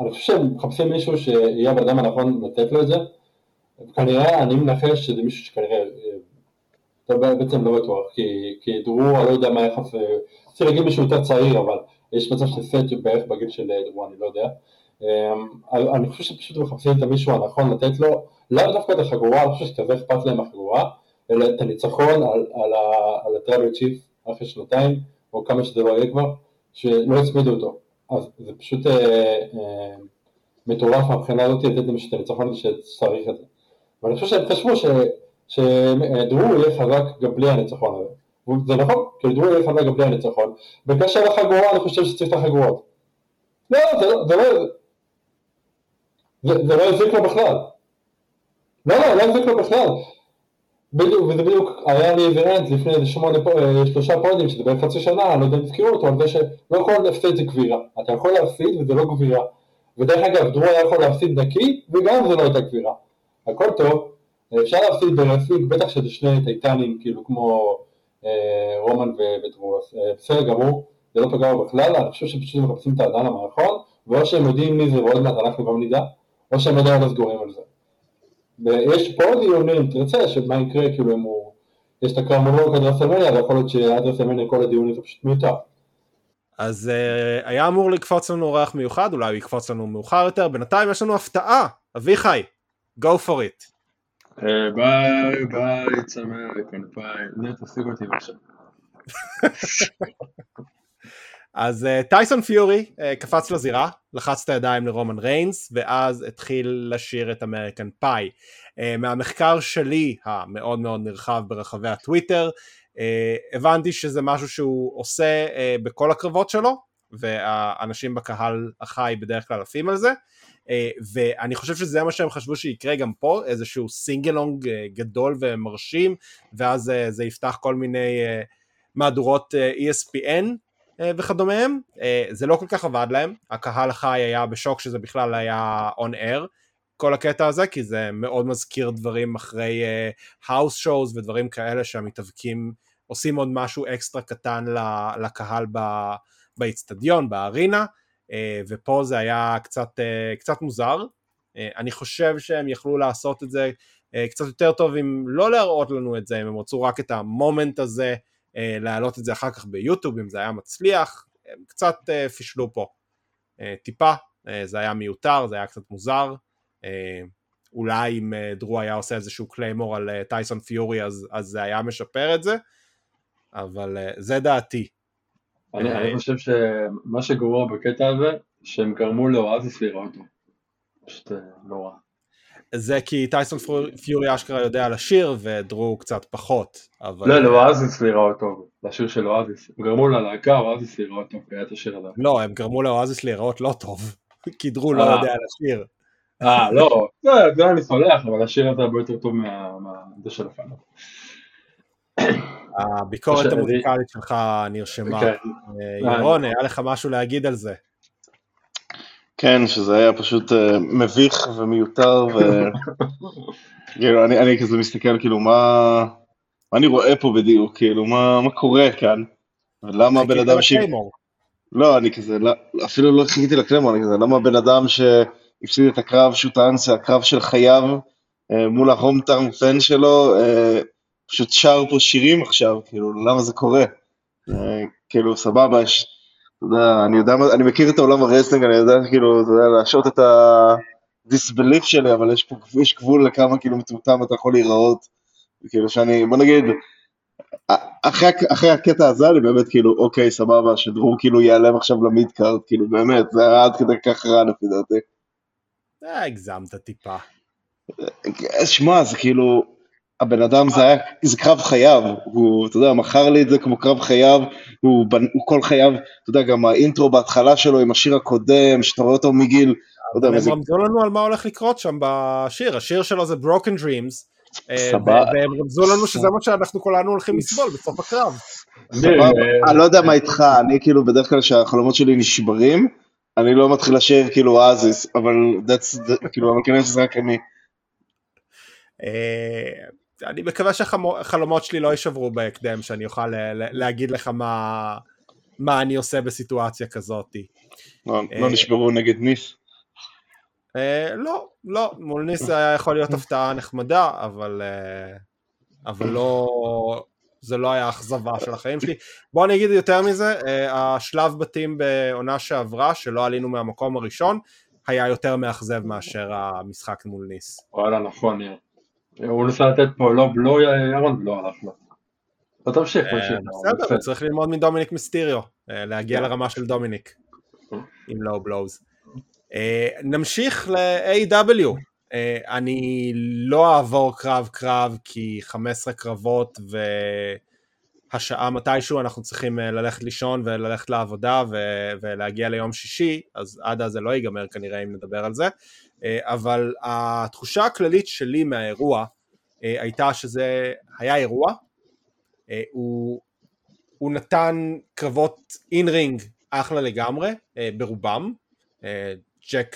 אני חושב שמחפשים מישהו שיהיה באדם הנכון לתת לו את זה, וכנראה אני מנחש שזה מישהו שכנראה, בעצם לא בטוח, כי דרו, אני לא יודע מה יחף, צריך להגיד מישהו יותר צעיר, אבל יש מצב של סט בערך בגיל של דרו, אני לא יודע, אני חושב שפשוט מחפשים את המישהו הנכון לתת לו, לא דווקא את החגורה, אני חושב שכזה אכפת להם החגורה, אלא את הניצחון על הטראבל צ'יפ אחרי שנתיים, או כמה שזה לא יהיה כבר, שלא הצמידו אותו. אז זה פשוט מטורף הבחינה הזאת לתת למישהו את הניצחון שצריך את זה. ואני חושב שהם חשבו שדרו יהיה חזק גם בלי הניצחון הזה. זה נכון, כי דרו יהיה חזק גם בלי הניצחון. בקשר לחגורה אני חושב שצריך את החגורות. לא, זה לא... זה לא יזיק לו בכלל. לא, לא, לא יזיק לו בכלל. וזה בדיוק, היה לי איברנט לפני שלושה פודים, שזה בערך חצי שנה, אני לא יודע אם תזכירו אותו, על זה שלא יכול להפסיד זה גבירה. אתה יכול להפסיד וזה לא גבירה. ודרך אגב, דרור היה יכול להפסיד נקי, וגם זה לא הייתה גבירה. הכל טוב, אפשר להפסיד ברסינג, בטח שזה שני טייטנים, כאילו כמו רומן ודרור. בסדר גמור, זה לא פגעו בכלל, אני חושב שפשוט מחפשים את האדן המערכון, ואו שהם יודעים מי זה ועוד מעט אנחנו גם נדע, או שהם עדיין לא סגורים על זה. ויש פה עוד דיונים, תרצה, שמה יקרה, כאילו אם הוא, יש את הקרמולוג הדרסלמניה, ויכול להיות שהדרסלמניה כל הדיונים זה פשוט מיותר. אז uh, היה אמור לקפוץ לנו אורח מיוחד, אולי הוא יקפוץ לנו מאוחר יותר, בינתיים יש לנו הפתעה, אביחי, go for it. ביי, ביי, צמר, ביי, נה, תפסיק אותי עכשיו. אז טייסון פיורי קפץ לזירה, לחץ את הידיים לרומן ריינס, ואז התחיל לשיר את אמריקן פאי. מהמחקר שלי, המאוד מאוד נרחב ברחבי הטוויטר, הבנתי שזה משהו שהוא עושה בכל הקרבות שלו, והאנשים בקהל החי בדרך כלל עפים על זה, ואני חושב שזה מה שהם חשבו שיקרה גם פה, איזשהו סינגלונג גדול ומרשים, ואז זה יפתח כל מיני מהדורות E S P N, וכדומה הם, זה לא כל כך עבד להם, הקהל החי היה בשוק שזה בכלל היה on air, כל הקטע הזה, כי זה מאוד מזכיר דברים אחרי house shows ודברים כאלה שהמתאבקים עושים עוד משהו אקסטרה קטן לקהל באצטדיון, בארינה, ופה זה היה קצת, קצת מוזר, אני חושב שהם יכלו לעשות את זה קצת יותר טוב אם לא להראות לנו את זה, אם הם רצו רק את המומנט הזה, להעלות את זה אחר כך ביוטיוב, אם זה היה מצליח, הם קצת פישלו פה טיפה, זה היה מיותר, זה היה קצת מוזר, אולי אם דרו היה עושה איזשהו קליימור על טייסון פיורי, אז, אז זה היה משפר את זה, אבל זה דעתי. אני, אני חושב שמה שגרוע בקטע הזה, שהם גרמו לאואזיס לראות אותו, פשוט לא רע. זה כי טייסון פיורי אשכרה יודע לשיר, ודרו קצת פחות. לא, לא, אואזיס להיראות טוב, לשיר של אואזיס. הם גרמו ללהקה, אואזיס להיראות טוב, היה את השיר הזה. לא, הם גרמו לאואזיס להיראות לא טוב, כי דרו לא יודע לשיר. אה, לא, זה היה נסולח, אבל השיר הזה הרבה יותר טוב מהזה של הפעם. הביקורת המוזיקלית שלך נרשמה. ירון, היה לך משהו להגיד על זה? כן, שזה היה פשוט מביך ומיותר, ואני כזה מסתכל, כאילו, מה אני רואה פה בדיוק, כאילו, מה קורה כאן, ולמה בן אדם ש... לא, אני כזה, אפילו לא חיכיתי לקלמור, אני כזה, למה בן אדם שהפסיד את הקרב, שהוא טען, זה הקרב של חייו, מול ההום טארם פן שלו, פשוט שר פה שירים עכשיו, כאילו, למה זה קורה? כאילו, סבבה, יש... אני יודע, אני מכיר את העולם הרסלינג, אני יודע, כאילו, אתה יודע, להשוות את הדיסבליף שלי, אבל יש פה, יש גבול לכמה, כאילו, מטומטם אתה יכול להיראות, כאילו, שאני, בוא נגיד, אחרי, אחרי הקטע הזה, אני באמת, כאילו, אוקיי, סבבה, שדרור, כאילו, יעלם עכשיו למידקארד, כאילו, באמת, זה היה עד כדי כך רע, לפי דעתי. אה, הגזמת טיפה. שמה, זה כאילו, הבן אדם זה היה, זה קרב חייו, הוא, אתה יודע, מכר לי את זה כמו קרב חייו, הוא, הוא כל חייו, אתה יודע, גם האינטרו בהתחלה שלו עם השיר הקודם, שאתה רואה אותו מגיל, אתה יודע, הם רמזו לנו על מה הולך לקרות שם בשיר, השיר שלו זה Broken Dreams, והם רמזו לנו שזה מה שאנחנו כולנו הולכים לסבול בסוף הקרב. אני לא יודע מה איתך, אני כאילו בדרך כלל שהחלומות שלי נשברים, אני לא מתחיל לשיר כאילו אזיס, אבל כנראה שזה רק אני. אני מקווה שהחלומות שלי לא יישברו בהקדם, שאני אוכל להגיד לך מה אני עושה בסיטואציה כזאת. לא נשברו נגד ניס? לא, לא, מול ניס זה היה יכול להיות הפתעה נחמדה, אבל זה לא היה אכזבה של החיים שלי. בואו אני אגיד יותר מזה, השלב בתים בעונה שעברה, שלא עלינו מהמקום הראשון, היה יותר מאכזב מאשר המשחק מול ניס. וואלה, נכון, נראה. הוא נסע לתת פה, לא בלו, ירון בלו הלך לו. לא תמשיך, תמשיך. בסדר, צריך ללמוד מדומיניק מיסטריו, להגיע לרמה של דומיניק, עם לא בלוז. נמשיך ל-איי דאבליו. אני לא אעבור קרב-קרב, כי חמש עשרה קרבות ו... השעה מתישהו אנחנו צריכים ללכת לישון וללכת לעבודה ו- ולהגיע ליום שישי, אז עד אז זה לא ייגמר כנראה אם נדבר על זה, אבל התחושה הכללית שלי מהאירוע הייתה שזה היה אירוע, הוא, הוא נתן קרבות אין-רינג אחלה לגמרי, ברובם, ג'ק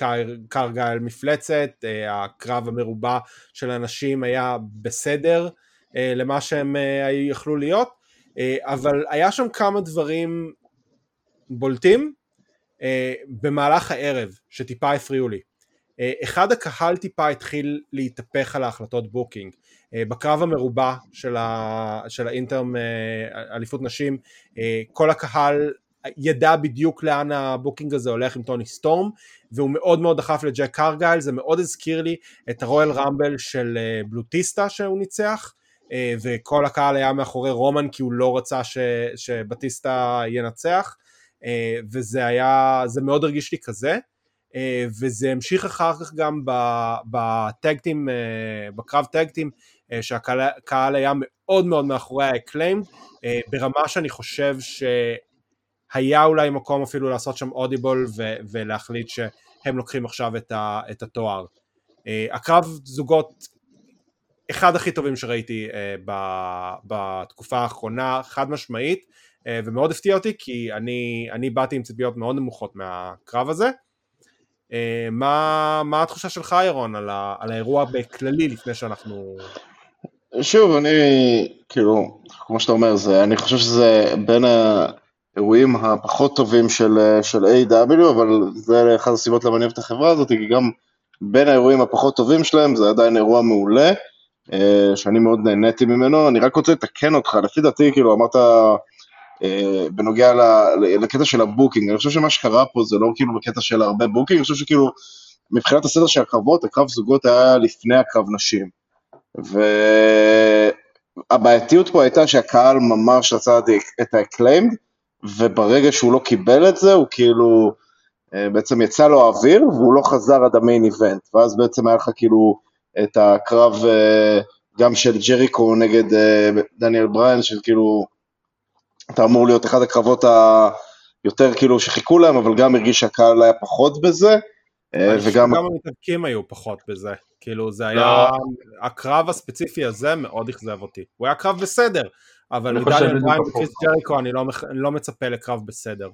קרגל מפלצת, הקרב המרובה של האנשים היה בסדר למה שהם יכלו להיות, אבל היה שם כמה דברים בולטים במהלך הערב שטיפה הפריעו לי. אחד, הקהל טיפה התחיל להתהפך על ההחלטות בוקינג. בקרב המרובה של ה... של האינטרם אליפות נשים, כל הקהל ידע בדיוק לאן הבוקינג הזה הולך עם טוני סטורם, והוא מאוד מאוד דחף לג'ק קרגייל. זה מאוד הזכיר לי את הרויאל רמבל של בלוטיסטה שהוא ניצח, וכל הקהל היה מאחורי רומן כי הוא לא רצה ש, שבטיסטה ינצח, וזה היה, זה מאוד הרגיש לי כזה, וזה המשיך אחר כך גם בטגטים, בקרב טגטים, שהקהל היה מאוד מאוד מאחורי האקליים, ברמה שאני חושב שהיה אולי מקום אפילו לעשות שם אודיבול, ו, ולהחליט שהם לוקחים עכשיו את, ה, את התואר. הקרב זוגות, אחד הכי טובים שראיתי uh, בתקופה האחרונה, חד משמעית, uh, ומאוד הפתיע אותי, כי אני, אני באתי עם ציפיות מאוד נמוכות מהקרב הזה. Uh, מה, מה התחושה שלך, אירון, על, ה, על האירוע בכללי, לפני שאנחנו... שוב, אני, כאילו, כמו שאתה אומר, זה, אני חושב שזה בין האירועים הפחות טובים של, של איי דאבליו, אבל זה אחד הסיבות למה אני אוהב את החברה הזאת, כי גם בין האירועים הפחות טובים שלהם, זה עדיין אירוע מעולה, שאני מאוד נהניתי ממנו. אני רק רוצה לתקן אותך, לפי דעתי, כאילו אמרת בנוגע לקטע של הבוקינג, אני חושב שמה שקרה פה זה לא כאילו בקטע של הרבה בוקינג, אני חושב שכאילו מבחינת הסדר של הקרבות, הקרב זוגות היה לפני הקרב נשים, והבעייתיות פה הייתה שהקהל ממש רצה את ה-acclaimed, וברגע שהוא לא קיבל את זה, הוא כאילו בעצם יצא לו האוויר, והוא לא חזר עד המיין איבנט, ואז בעצם היה לך כאילו את הקרב גם של ג'ריקו נגד דניאל בריין, של כאילו, אתה אמור להיות אחד הקרבות היותר כאילו שחיכו להם, אבל גם הרגיש שהקהל היה פחות בזה, וגם... גם המתאבקים היו פחות בזה, כאילו זה היה, הקרב הספציפי הזה מאוד הכזב אותי, הוא היה קרב בסדר, אבל דניאל בריין וקריס ג'ריקו, אני לא מצפה לקרב בסדר.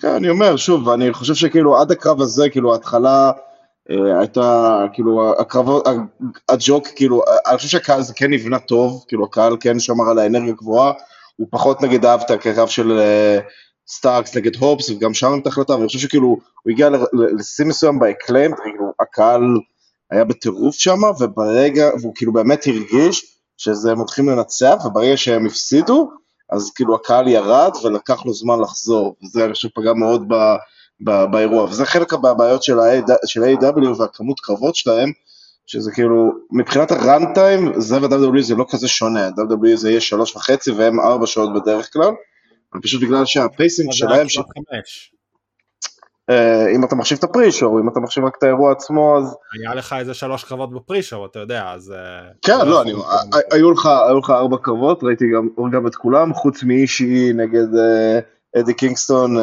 כן, אני אומר שוב, אני חושב שכאילו עד הקרב הזה, כאילו ההתחלה... הייתה, כאילו, הקרבות, הג'וק, כאילו, אני חושב שהקהל זה כן נבנה טוב, כאילו, הקהל כן שמר על האנרגיה גבוהה, הוא פחות נגד אהבת הקרב של סטארקס נגד הופס, וגם שם את ההחלטה, ואני חושב שכאילו, הוא הגיע לשים מסוים באקליים, כאילו, הקהל היה בטירוף שם, וברגע, והוא כאילו באמת הרגיש שזה הם הולכים לנצח, וברגע שהם הפסידו, אז כאילו הקהל ירד, ולקח לו זמן לחזור, וזה אני חושב פגע מאוד ב... באירוע, וזה חלק מהבעיות של ה-איי דאבליו והכמות קרבות שלהם, שזה כאילו, מבחינת הרנטיים, זה ו-דאבליו דאבליו אי זה לא כזה שונה, דאבליו דאבליו אי זה יהיה שלוש וחצי והם ארבע שעות בדרך כלל, אבל פשוט בגלל שהפייסינג שלהם, אם אתה מחשיב את הפרישור, אם אתה מחשיב רק את האירוע עצמו, אז... היה לך איזה שלוש קרבות בפרישור, אתה יודע, אז... כן, לא, היו לך ארבע קרבות, ראיתי גם את כולם, חוץ מאישי נגד אדי קינגסטון,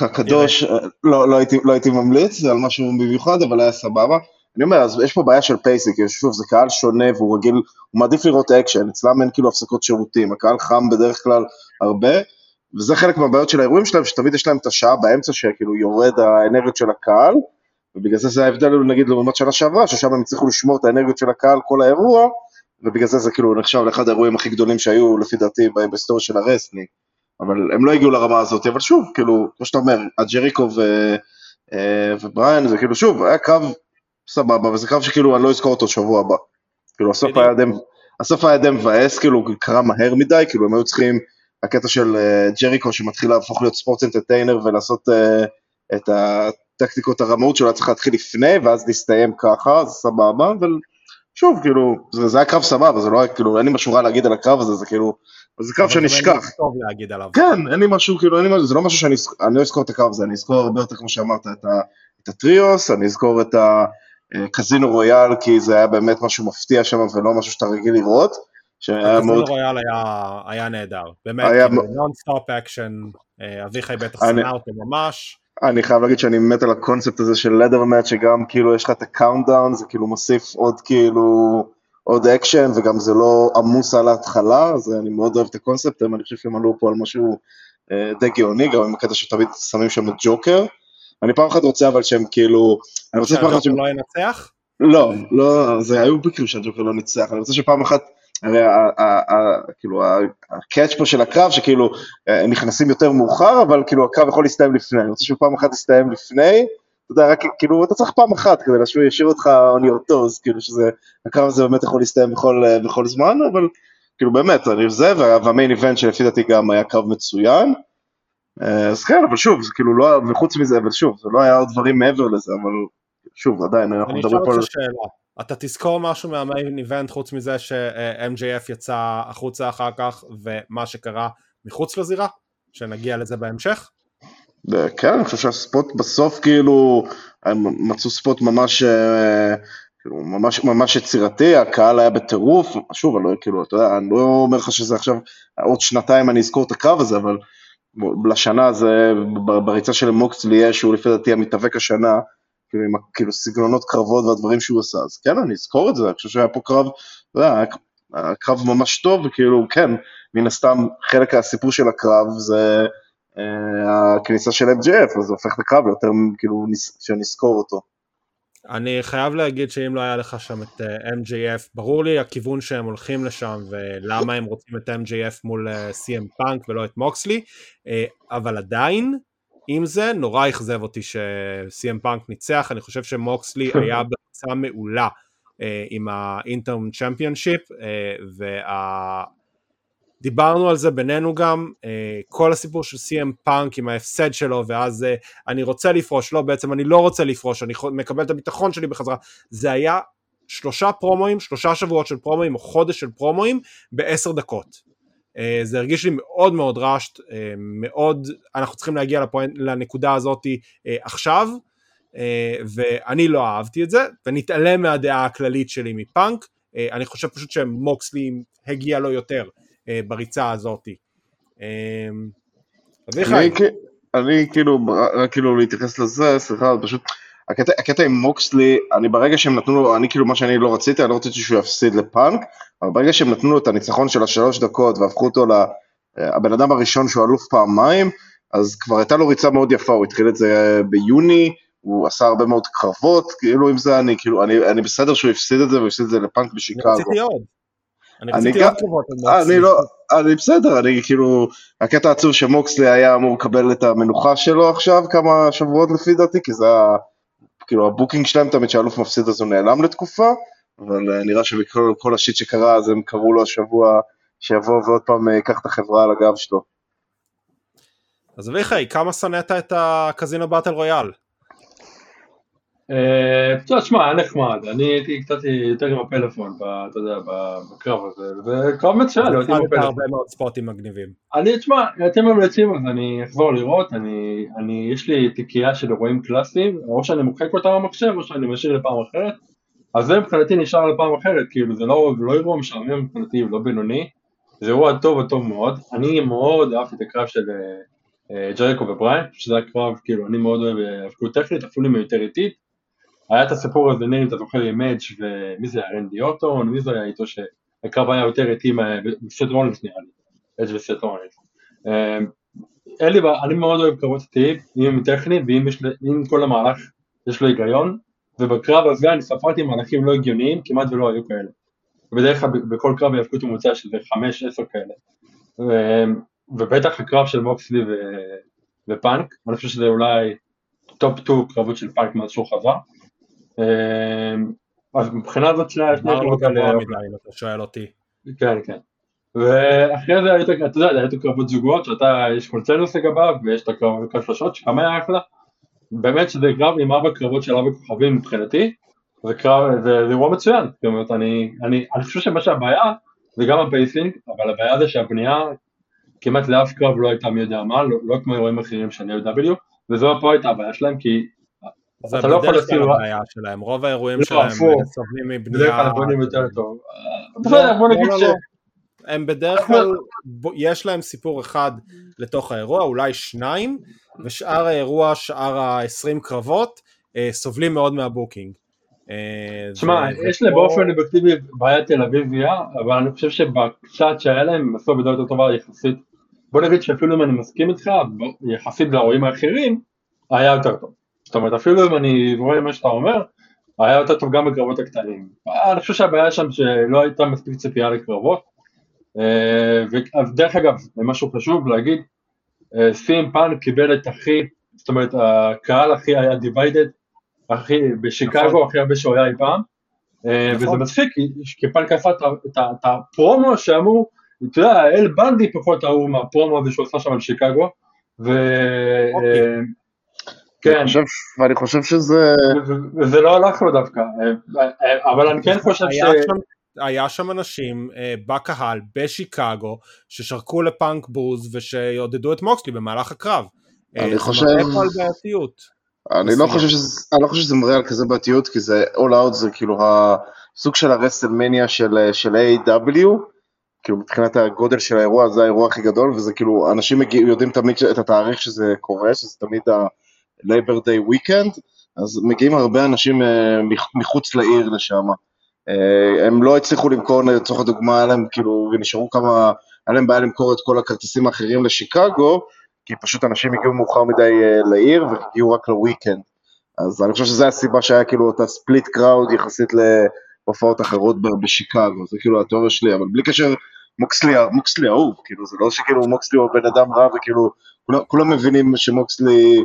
הקדוש, לא, לא הייתי, לא הייתי ממליץ, זה על משהו במיוחד, אבל היה סבבה. אני אומר, אז יש פה בעיה של פייסיק, שוב, זה קהל שונה, והוא רגיל, הוא מעדיף לראות אקשן, אצלם אין כאילו הפסקות שירותים, הקהל חם בדרך כלל הרבה, וזה חלק מהבעיות של האירועים שלהם, שתמיד יש להם את השעה באמצע, שכאילו יורד האנרגיות של הקהל, ובגלל זה זה ההבדל, נגיד, לעומת שנה שעברה, ששם הם צריכו לשמור את האנרגיות של הקהל כל האירוע, ובגלל זה זה כאילו נחשב לאחד האירועים הכי גדולים שהיו, לפי דעתי, בהיסטוריה של הרסני. אבל הם לא הגיעו לרמה הזאת, אבל שוב, כאילו, כמו שאתה אומר, הג'ריקו ובריין, זה כאילו, שוב, היה קרב סבבה, וזה קרב שכאילו אני לא אזכור אותו שבוע הבא, כאילו, הסוף היה דם ועס, כאילו, קרה מהר מדי, כאילו, הם היו צריכים, הקטע של ג'ריקו, שמתחיל להפוך להיות ספורט אנטרטיינר, ולעשות את טקטיקות הרמאות שלו צריך להתחיל לפני, ואז נסתיים ככה, זה סבבה, אבל שוב, כאילו, זה, זה היה קרב סבבה, זה לא היה, כאילו, אין לי משהו רע להגיד על הקרב הזה, זה כאילו, זה קרב שאני אשכח. כן, אין לי משהו, כאילו, אין לי, זה לא משהו שאני, אני לא אזכור את הקרב הזה, אני אזכור הרבה יותר, כמו שאמרת, את, ה, את הטריוס, אני אזכור את הקזינו רויאל, כי זה היה באמת משהו מפתיע שם, ולא משהו שאתה רגיל לראות. הקזינו רויאל היה נהדר, באמת, נונסטופ אקשן, אביחי בטח סנא אותו ממש. אני חייב להגיד שאני מת על הקונספט הזה של לדר מאץ', שגם כאילו יש לך את הקאונטדאון, זה כאילו מוסיף עוד כאילו, עוד אקשן, וגם זה לא עמוס על ההתחלה, אז אני מאוד אוהב את הקונספט, אני חושב שהם עלו פה על משהו אה, די גאוני, גם עם הקטע שתמיד שמים שם את ג'וקר, אני פעם אחת רוצה אבל שהם כאילו, אני רוצה פעם אחת שהם... לא ינצח? לא, לא, זה היו בקרים שהג'וקר לא ניצח, אני רוצה שפעם אחת, הרי כאילו הקאץ' פה של הקרב שכאילו נכנסים יותר מאוחר, אבל כאילו הקרב יכול להסתיים לפני, אני רוצה שפעם אחת להסתיים לפני, אתה יודע, רק כאילו אתה צריך פעם אחת כדי לשאו ישיר אותך אוני אותו, אז כאילו שזה, הקרב הזה באמת יכול להסתיים בכל זמן, אבל כאילו באמת, אני זה, והמיין איבנט שלפי דעתי גם היה קרב מצוין, אז כן, אבל שוב, זה כאילו לא, וחוץ מזה, אבל שוב, זה לא היה עוד דברים מעבר לזה, אבל שוב, עדיין, אנחנו מדברים פה... אני אשאל את השאלה. אתה תזכור משהו מהמיין איבנט חוץ מזה ש-M J F יצא החוצה אחר כך, ומה שקרה מחוץ לזירה, שנגיע לזה בהמשך? כן, אני חושב שהספוט בסוף כאילו, הם מצאו ספוט ממש, כאילו, ממש, ממש יצירתי, הקהל היה בטירוף, שוב, אני לא, כאילו, אתה יודע, אני לא אומר לך שזה עכשיו, עוד שנתיים אני אזכור את הקרב הזה, אבל לשנה זה, בריצה של מוקסלי, שהוא לפי דעתי המתאבק השנה, כאילו, כאילו סגנונות קרבות והדברים שהוא עשה, אז כן, אני אזכור את זה, אני חושב שהיה פה קרב, אתה יודע, הקרב ממש טוב, וכאילו, כן, מן הסתם, חלק הסיפור של הקרב זה אה, הכניסה של M J F, אז זה הופך לקרב יותר, כאילו, שנזכור אותו. אני חייב להגיד שאם לא היה לך שם את M J F, ברור לי הכיוון שהם הולכים לשם, ולמה הם רוצים את M J F מול C M Punk ולא את מוקסלי, אבל עדיין, עם זה, נורא הכזב אותי ש-C M Punk ניצח, אני חושב שמוקסלי היה בצעה מעולה עם ה-Interim Championship, ודיברנו על זה בינינו גם, כל הסיפור של C M Punk עם ההפסד שלו, ואז אני רוצה לפרוש, לא בעצם אני לא רוצה לפרוש, אני מקבל את הביטחון שלי בחזרה, זה היה שלושה פרומואים, שלושה שבועות של פרומואים, או חודש של פרומואים, בעשר דקות. זה הרגיש לי מאוד מאוד רשת, מאוד, אנחנו צריכים להגיע לפואנט, לנקודה הזאת עכשיו, ואני לא אהבתי את זה, ונתעלם מהדעה הכללית שלי מפאנק, אני חושב פשוט שמוקסלי הגיע לו יותר בריצה הזאת. אני כאילו, רק כאילו להתייחס לזה, סליחה, פשוט, הקטע עם מוקסלי, אני ברגע שהם נתנו לו, אני כאילו מה שאני לא רציתי, אני לא רציתי שהוא יפסיד לפאנק, אבל ברגע שהם נתנו לו את הניצחון של השלוש דקות, והפכו אותו לבן אדם הראשון שהוא אלוף פעמיים, אז כבר הייתה לו ריצה מאוד יפה, הוא התחיל את זה ביוני, הוא עשה הרבה מאוד קרבות, כאילו עם זה אני, כאילו, אני, אני בסדר שהוא יפסיד את זה, והפסיד את זה לפאנק בשיקגו. אני רציתי עוד. אני רציתי עוד קרבות על מוקסלי. אני לא, אני בסדר, אני כאילו, הקטע עצוב שמוקסלי היה אמור לקבל את המנוחה שלו עכשיו, כמה שבועות לפי דעתי, כי זה היה, כאילו הבוקינג שלהם תמיד שהאלוף מפסיד אז הוא נעלם לתקופה, אבל נראה שבכל השיט שקרה, אז הם קראו לו השבוע, שיבוא ועוד פעם ייקח את החברה על הגב שלו. אז אביחי, כמה שנאת את הקזינו באטל רויאל? תשמע, היה נחמד, אני הייתי קצת יותר עם הפלאפון, אתה יודע, בקרב הזה, וקרב מצוין, לא הייתי עם הפלאפון. הרבה מאוד ספוטים מגניבים. אני, תשמע, אתם ממליצים, אז אני אחזור לראות, יש לי תיקייה של אירועים קלאסיים, או שאני מוחק אותם במחשב, או שאני משאיר לפעם אחרת, אז זה מבחינתי נשאר לפעם אחרת, כאילו זה לא אירוע משעמם מבחינתי, ולא בינוני, זה אירוע טוב וטוב מאוד, אני מאוד אהבתי את הקרב של ג'ריקו ובריין, שזה הקרב, כאילו אני מאוד אוהב אפילו טכנית, אפילו מיותר איטית, היה את הסיפור הזה נראים, אתה זוכר עם אג' ומי זה היה רנדי אורטון, מי זה היה איתו שהקרב היה יותר איטי בסט רולינס נראה לי, אג' וסט רולינס. אני מאוד אוהב קרבות איטיים, אם הם טכניים, ואם כל המהלך יש לו היגיון, ובקרב הזה אני ספרתי מהלכים לא הגיוניים, כמעט ולא היו כאלה. בדרך כלל בכל קרב היפקות ומוצא שזה חמש, עשר כאלה. ובטח הקרב של מוקסלי ופאנק, אני חושב שזה אולי טופ טו קרבות של פאנק מאז שהוא חזר. אז מבחינה הזאת שלה... אתה שואל אותי. כן, כן. ואחרי זה הייתה קרבות זוגות, שאתה יש קונצנוס לגביו, ויש את הקרב שלושות, שכמה היה אחלה. באמת שזה קרב עם ארבע קרבות של ארבע כוכבים מבחינתי, זה קרב, זה אירוע מצוין, זאת אומרת, אני, אני, אני חושב שמה שהבעיה, זה גם הפייסינג, אבל הבעיה זה שהבנייה, כמעט לאף קרב לא הייתה מי יודע מה, לא, לא כמו אירועים אחרים של A E W, וזו פה הייתה הבעיה שלהם, כי זה אתה לא יכול לשים... שלהם. רוב האירועים לא שלהם סובלים מבנייה... בדרך כלל בונים יותר טוב. בסדר, בוא נגיד ש... הם בדרך כלל, יש להם סיפור אחד לתוך האירוע, אולי שניים, ושאר האירוע, שאר ה-עשרים קרבות, סובלים מאוד מהבוקינג. תשמע, יש להם באופן אובייקטיבי בעיה תל אביביה, אבל אני חושב שבקצת שהיה להם, הם עשו בדיוק יותר טובה יחסית. בוא נגיד שאפילו אם אני מסכים איתך, יחסית לאירועים האחרים, היה יותר טוב. זאת אומרת, אפילו אם אני רואה מה שאתה אומר, היה יותר טוב גם בקרבות הקטנים. אני חושב שהבעיה שם שלא הייתה מספיק ציפייה לקרבות, ודרך אגב, משהו חשוב להגיד, סי אם פאנק קיבל את הכי, זאת אומרת, הקהל הכי היה דיוויידד, בשיקגו הכי הרבה שהוא היה אי פעם, וזה מצחיק, כי פאנק עשה את הפרומו שאמור, אתה יודע, אל בנדי פחות אהוב מהפרומו הזה שהוא עשה שם על שיקגו, ו... ואני חושב שזה... זה לא הלך לו דווקא, אבל אני כן חושב ש... היה שם אנשים בקהל בשיקגו, ששרקו לפאנק בוז, ושיודדו את מוקסלי במהלך הקרב. אני חושב... זה מראה על בעתיות. אני לא חושב שזה מראה על כזה בעתיות, כי זה All Out, זה כאילו הסוג של הרסלמניה של A E W, כאילו מבחינת הגודל של האירוע, זה האירוע הכי גדול, וזה כאילו, אנשים יודעים תמיד את התאריך שזה קורה, שזה תמיד ה... Labor Day Weekend, אז מגיעים הרבה אנשים מחוץ לעיר לשם, הם לא הצליחו למכור, לצורך הדוגמה, היה להם כאילו, ונשארו כמה, היה להם בעיה למכור את כל הכרטיסים האחרים לשיקגו, כי פשוט אנשים הגיעו מאוחר מדי לעיר, והגיעו רק לוויקנד, אז אני חושב שזו הסיבה שהיה כאילו אותה ספליט קראוד יחסית להופעות אחרות בשיקגו, זה כאילו התיאוריה שלי, אבל בלי קשר מוקסלי, מוקסלי אהוב, כאילו זה לא שכאילו מוקסלי הוא בן אדם רע, וכאילו כולם מבינים שמוקסלי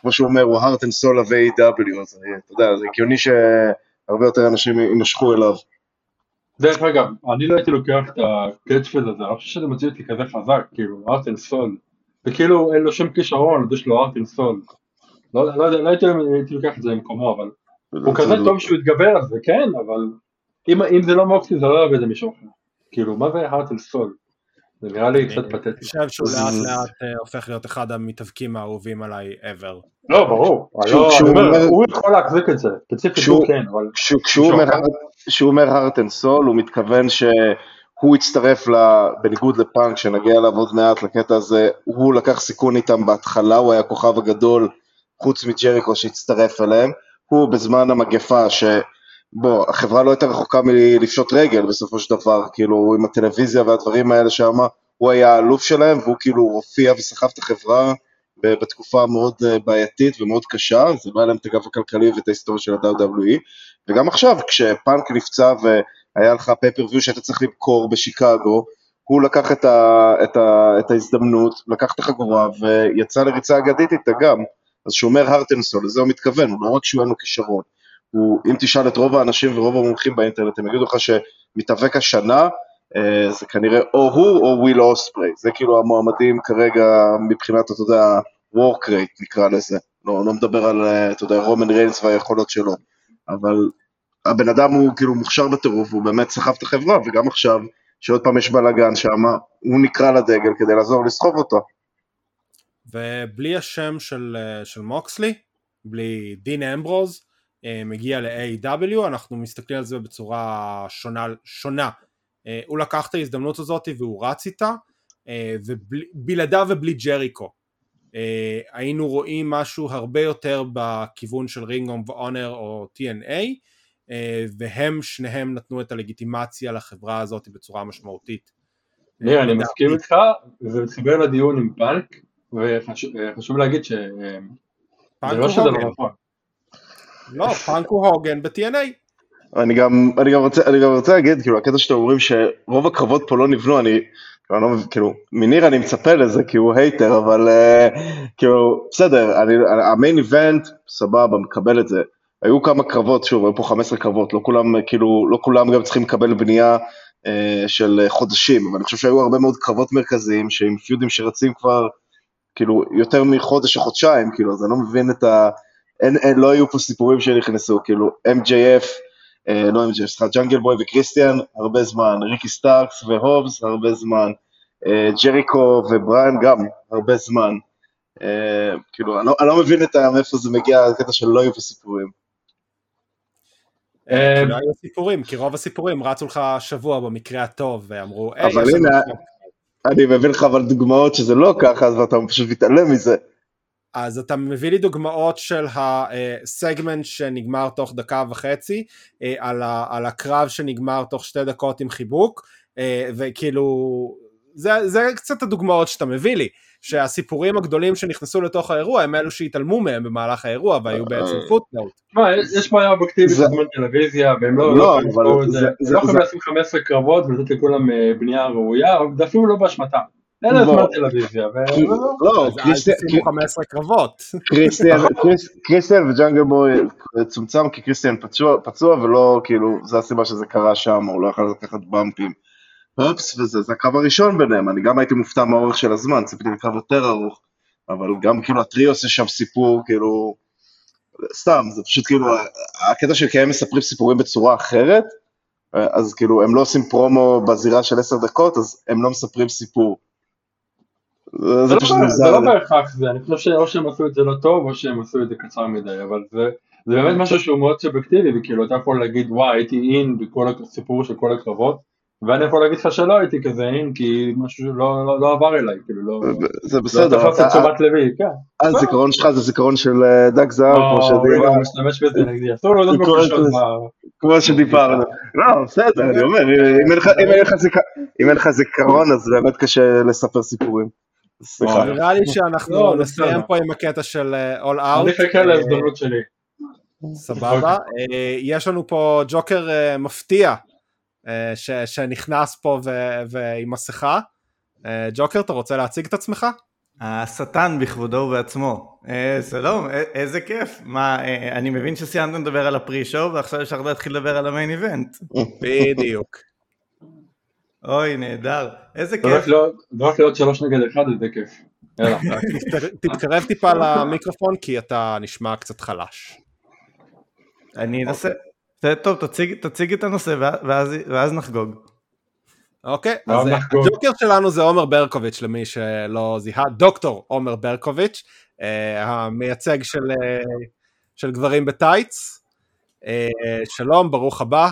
כמו שהוא אומר, הוא heart and soul of A E W, אז אתה יודע, זה הגיוני שהרבה יותר אנשים יימשכו אליו. דרך אגב, אני לא הייתי לוקח את הקאצ'פייז הזה, אני חושב שזה מציע אותי כזה חזק, כאילו, heart and soul, וכאילו אין לו שם כישרון, יש לו heart and soul, לא הייתי לוקח את זה במקומו, אבל הוא כזה טוב שהוא יתגבר על זה, כן, אבל אם זה לא מוקסי, זה לא יביא את זה משהו אחר, כאילו, מה זה heart and soul? זה נראה לי קצת פתטי. אני חושב שהוא לאט לאט הופך להיות אחד המתאבקים האהובים עליי ever. לא, ברור. הוא יכול להחזיק את זה. כשהוא אומר heart and soul, הוא מתכוון שהוא יצטרף בניגוד לפאנק, שנגיע אליו עוד מעט לקטע הזה, הוא לקח סיכון איתם בהתחלה, הוא היה הכוכב הגדול, חוץ מג'ריקו שהצטרף אליהם, הוא בזמן המגפה ש... בוא, החברה לא הייתה רחוקה מלפשוט רגל בסופו של דבר, כאילו עם הטלוויזיה והדברים האלה שם, הוא היה האלוף שלהם, והוא כאילו הופיע וסחף את החברה בתקופה מאוד בעייתית ומאוד קשה, זה בא להם את הגב הכלכלי ואת ההיסטוריה של ה-דאבליו דאבליו אי, וגם עכשיו כשפאנק נפצע והיה לך פייפריוויו שאתה צריך למכור בשיקגו, הוא לקח את, ה, את, ה, את ההזדמנות, לקח את החגורה ויצא לריצה אגדית איתה גם, אז שהוא אומר הרטנסול, לזה הוא מתכוון, הוא לא רק שהוא היה לו כישרון, הוא, אם תשאל את רוב האנשים ורוב המומחים באינטרנט, הם יגידו לך שמתאבק השנה, זה כנראה או הוא או וויל אוספרי, זה כאילו המועמדים כרגע מבחינת, אתה יודע, work rate נקרא לזה, לא, לא מדבר על, אתה יודע, רומן ריינס והיכולות שלו, אבל הבן אדם הוא כאילו מוכשר בטירוף, הוא באמת סחב את החברה, וגם עכשיו, שעוד פעם יש בלגן שם, הוא נקרא לדגל כדי לעזור לסחוב אותו. ובלי השם של, של מוקסלי, בלי דין אמברוז, מגיע ל-A E W, אנחנו מסתכלים על זה בצורה שונה, שונה. הוא לקח את ההזדמנות הזאת והוא רץ איתה, ובלעדיו ובלי ג'ריקו. היינו רואים משהו הרבה יותר בכיוון של Ring of Honor או T N A, והם שניהם נתנו את הלגיטימציה לחברה הזאת בצורה משמעותית. נראה, אני מסכים איתך, זה מתחבר לדיון עם פאנק, וחשוב להגיד ש... זה לא שזה לא נכון. לא, פאנק הוא הוגן ב-T N A. אני גם רוצה להגיד, כאילו, הקטע שאתם אומרים שרוב הקרבות פה לא נבנו, אני, כאילו, מניר אני מצפה לזה, כי הוא הייטר, אבל, כאילו, בסדר, המיין איבנט, סבבה, מקבל את זה. היו כמה קרבות, שוב, היו פה חמש עשרה קרבות, לא כולם, כאילו, לא כולם גם צריכים לקבל בנייה של חודשים, אבל אני חושב שהיו הרבה מאוד קרבות מרכזיים, שעם פיודים שרצים כבר כאילו, יותר מחודש או חודשיים, כאילו, אז אני לא מבין את ה... אין, אין, לא היו פה סיפורים שנכנסו, כאילו, M J F, אה, לא M J F, סליחה, ג'אנגל בוי וקריסטיאן, הרבה זמן, ריקי סטארקס והובס, הרבה זמן, אה, ג'ריקו ובריין גם, הרבה זמן, אה, כאילו, אני לא, אני לא מבין את ה... מאיפה זה מגיע, הקטע שלא היו פה סיפורים. לא היו סיפורים, כי רוב הסיפורים רצו לך שבוע במקרה הטוב, ואמרו, אבל הנה, אני מבין לך אבל דוגמאות שזה לא ככה, אז אתה פשוט מתעלם מזה. אז אתה מביא לי דוגמאות של הסגמנט שנגמר תוך דקה וחצי, על הקרב שנגמר תוך שתי דקות עם חיבוק, וכאילו, זה קצת הדוגמאות שאתה מביא לי, שהסיפורים הגדולים שנכנסו לתוך האירוע, הם אלו שהתעלמו מהם במהלך האירוע, והיו בעצם פוטנאוט. מה, יש בעיה אובייקטיבית בזמן טלוויזיה, והם לא יכולים לשים חמש עשרה קרבות, ולתת לכולם בנייה ראויה, ואפילו לא באשמתם. אין לזמן טלוויזיה, ולא, אז עשינו חמש עשרה קרבות. קריסטיאן וג'אנגל בוי צומצם, כי קריסטיאן פצוע, ולא, כאילו, זה הסיבה שזה קרה שם, הוא לא יכול לקחת במפים. הופס, וזה, זה הקרב הראשון ביניהם, אני גם הייתי מופתע מהאורך של הזמן, ציפיתי לקרב יותר ארוך, אבל גם כאילו הטריוס יש שם סיפור, כאילו, סתם, זה פשוט כאילו, הקטע של כי הם מספרים סיפורים בצורה אחרת, אז כאילו, הם לא עושים פרומו בזירה של עשר דקות, אז הם לא מספרים סיפור. זה, זה, זה, לא, זה לא בהכרח זה, אני חושב שאו שהם עשו את זה לא טוב, או שהם עשו את זה קצר מדי, אבל זה... זה באמת משהו שהוא מאוד סובייקטיבי, וכאילו, אתה יכול להגיד, וואי, הייתי אין בכל הסיפור של כל הקרבות, ואני יכול להגיד לך שלא הייתי כזה, כי משהו לא עבר אליי, כאילו זה בסדר, לא תפס את תשומת לוי, כן. הזיכרון שלך זה זיכרון של דק זהב, כמו שדיברנו. לא, משתמש בזה נגדי, אסור לא יודעת בקשות. כמו שדיברנו. לא, בסדר, אני אומר, אם אין לך זיכרון, אז באמת קשה לספר סיפורים. נראה לי שאנחנו נסיים פה עם הקטע של All Out. אני חכה להזדמנות שלי. סבבה, יש לנו פה ג'וקר מפתיע, ש, שנכנס פה ו, ועם מסכה. ג'וקר, אתה רוצה להציג את עצמך? השטן בכבודו ובעצמו. שלום, איזה כיף. מה, אני מבין שסיימתם לדבר על הפרי-שואו, ועכשיו אפשר להתחיל לדבר על המיין איבנט. בדיוק. אוי, נהדר. איזה כיף. לא רק להיות שלוש נגד אחד, זה כיף. תתקרב טיפה למיקרופון, כי אתה נשמע קצת חלש. אני אנסה... טוב, תציג, תציג את הנושא, ואז, ואז נחגוג. אוקיי, אז הג'וקר שלנו זה עומר ברקוביץ', למי שלא זיהה, דוקטור עומר ברקוביץ', המייצג של, של גברים בטייץ. שלום, ברוך הבא,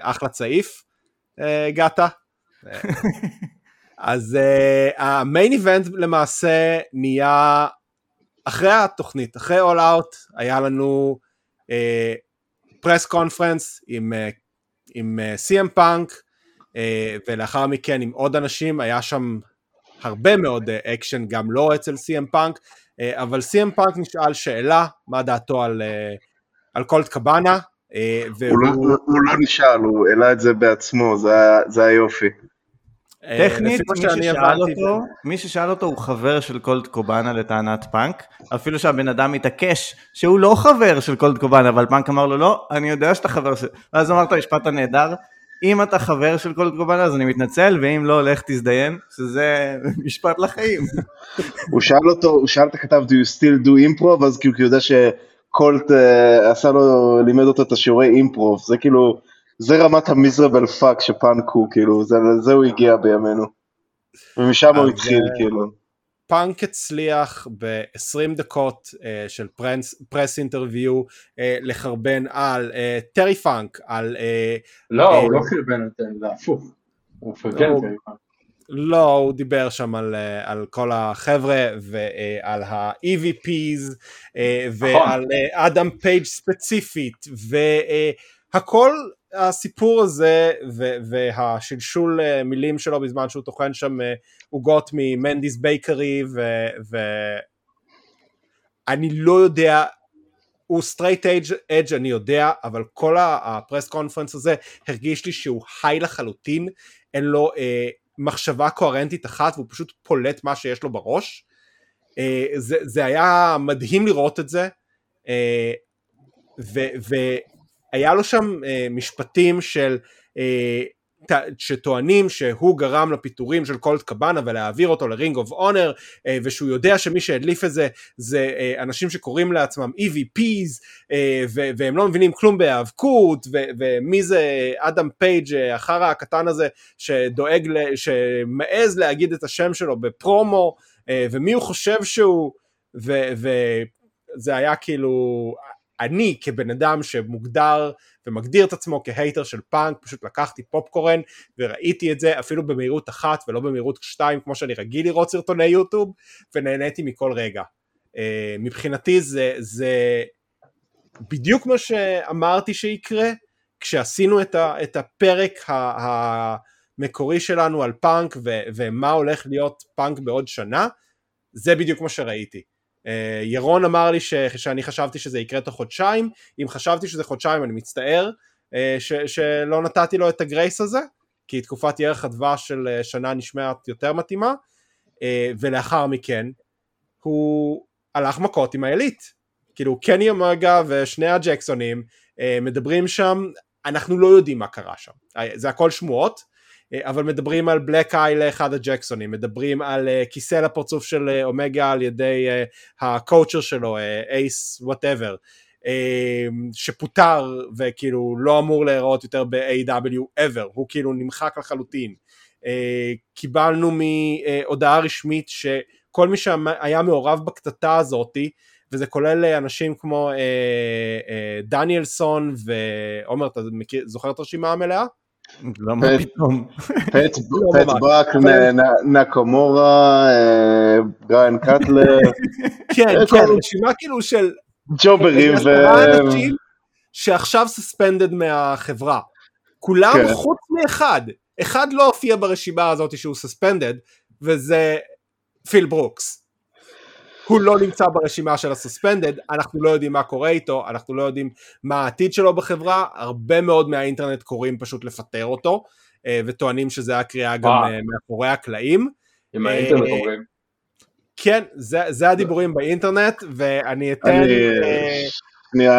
אחלה צעיף, הגעת. אז המיין איבנט למעשה נהיה, אחרי התוכנית, אחרי All Out, היה לנו... פרס קונפרנס עם, עם C M Punk, ולאחר מכן עם עוד אנשים, היה שם הרבה מאוד אקשן, גם לא אצל C M Punk, אבל C M Punk נשאל שאלה, מה דעתו על, על קולט קבאנה, והוא... הוא, לא, הוא, הוא לא נשאל, הוא העלה את זה בעצמו, זה, זה היופי. טכנית, מי ששאל אותו, מי ששאל אותו הוא חבר של קולט קובאנה לטענת פאנק, אפילו שהבן אדם התעקש שהוא לא חבר של קולט קובאנה, אבל פאנק אמר לו לא, אני יודע שאתה חבר של... ואז אמרת, משפט הנהדר, אם אתה חבר של קולט קובאנה אז אני מתנצל, ואם לא, לך תזדיין, שזה משפט לחיים. הוא שאל אותו, הוא שאל את הכתב, do you still do improv? אז כאילו, כי יודע שקולט עשה לו, לימד אותו את השיעורי אימפרוב, זה כאילו... זה רמת המיזרבל פאק שפאנק הוא, כאילו, לזה הוא הגיע בימינו. ומשם הוא התחיל, כאילו. פאנק הצליח ב-עשרים דקות של פרס אינטרוויו לחרבן על טרי פאנק, על... לא, הוא לא חרבן אותם, זה הפוך. הוא פרגן טרי פאנק. לא, הוא דיבר שם על כל החבר'ה, ועל ה-E V Ps, ועל אדם פייג' ספציפית, והכל... הסיפור הזה והשלשול מילים שלו בזמן שהוא טוחן שם עוגות ממנדיס בייקרי ואני לא יודע, הוא סטרייט אדג' אני יודע, אבל כל הפרס קונפרנס הזה הרגיש לי שהוא חי לחלוטין, אין לו מחשבה קוהרנטית אחת והוא פשוט פולט מה שיש לו בראש, זה היה מדהים לראות את זה, ו... היה לו שם אה, משפטים של אה, שטוענים שהוא גרם לפיטורים של קולט קבאנה ולהעביר אותו לרינג אוף אונר, ושהוא יודע שמי שהדליף את זה, זה אנשים שקוראים לעצמם E V Ps, והם לא מבינים כלום בהיאבקות, ומי זה אדם פייג' אחר הקטן הזה, שדואג, שמעז להגיד את השם שלו בפרומו, ומי הוא חושב שהוא, וזה היה כאילו... אני כבן אדם שמוגדר ומגדיר את עצמו כהייטר של פאנק, פשוט לקחתי פופקורן וראיתי את זה אפילו במהירות אחת ולא במהירות שתיים, כמו שאני רגיל לראות סרטוני יוטיוב, ונהניתי מכל רגע. מבחינתי זה, זה בדיוק מה שאמרתי שיקרה, כשעשינו את הפרק המקורי שלנו על פאנק, ומה הולך להיות פאנק בעוד שנה, זה בדיוק מה שראיתי. ירון אמר לי שאני חשבתי שזה יקרה תוך חודשיים, אם חשבתי שזה חודשיים אני מצטער שלא נתתי לו את הגרייס הזה, כי תקופת ירח הדבש של שנה נשמעת יותר מתאימה, ולאחר מכן הוא הלך מכות עם האליט, כאילו קני אומגה ושני הג'קסונים מדברים שם, אנחנו לא יודעים מה קרה שם, זה הכל שמועות, אבל מדברים על בלק איי לאחד הג'קסונים, מדברים על כיסא לפרצוף של אומגה על ידי הקואוצ'ר שלו, אייס וואטאבר, שפוטר וכאילו לא אמור להיראות יותר ב-A E W ever, הוא כאילו נמחק לחלוטין. קיבלנו מהודעה רשמית שכל מי שהיה מעורב בקטטה הזאת, וזה כולל אנשים כמו דניאלסון ועומר, אתה זוכר את הרשימה המלאה? למה פתאום? פט ברק, נקומורה, בריין קאטלר. כן, כן, רשימה כאילו של... ג'וברים ו... אנשים שעכשיו סספנדד מהחברה. כולם חוץ מאחד. אחד לא הופיע ברשימה הזאת שהוא סספנדד, וזה פיל ברוקס. הוא לא נמצא ברשימה של הסספנדד, אנחנו לא יודעים מה קורה איתו, אנחנו לא יודעים מה העתיד שלו בחברה, הרבה מאוד מהאינטרנט קוראים פשוט לפטר אותו, וטוענים שזה הקריאה גם מאחורי הקלעים. עם האינטרנט אומרים. כן, זה הדיבורים באינטרנט, ואני אתן...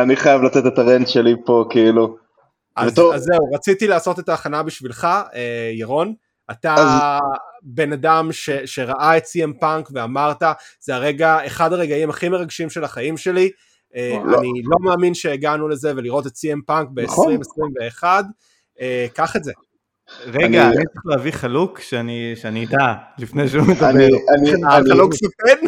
אני חייב לתת את הרנט שלי פה, כאילו. אז זהו, רציתי לעשות את ההכנה בשבילך, ירון, אתה... בן אדם ש, שראה את סי אם פאנק ואמרת, זה הרגע, אחד הרגעים הכי מרגשים של החיים שלי, אני לא מאמין שהגענו לזה, ולראות את סי אם פאנק ב-עשרים עשרים ואחת, קח את זה. רגע, אני צריך להביא חלוק שאני איתה, לפני שהוא מדבר. חלוק סופן?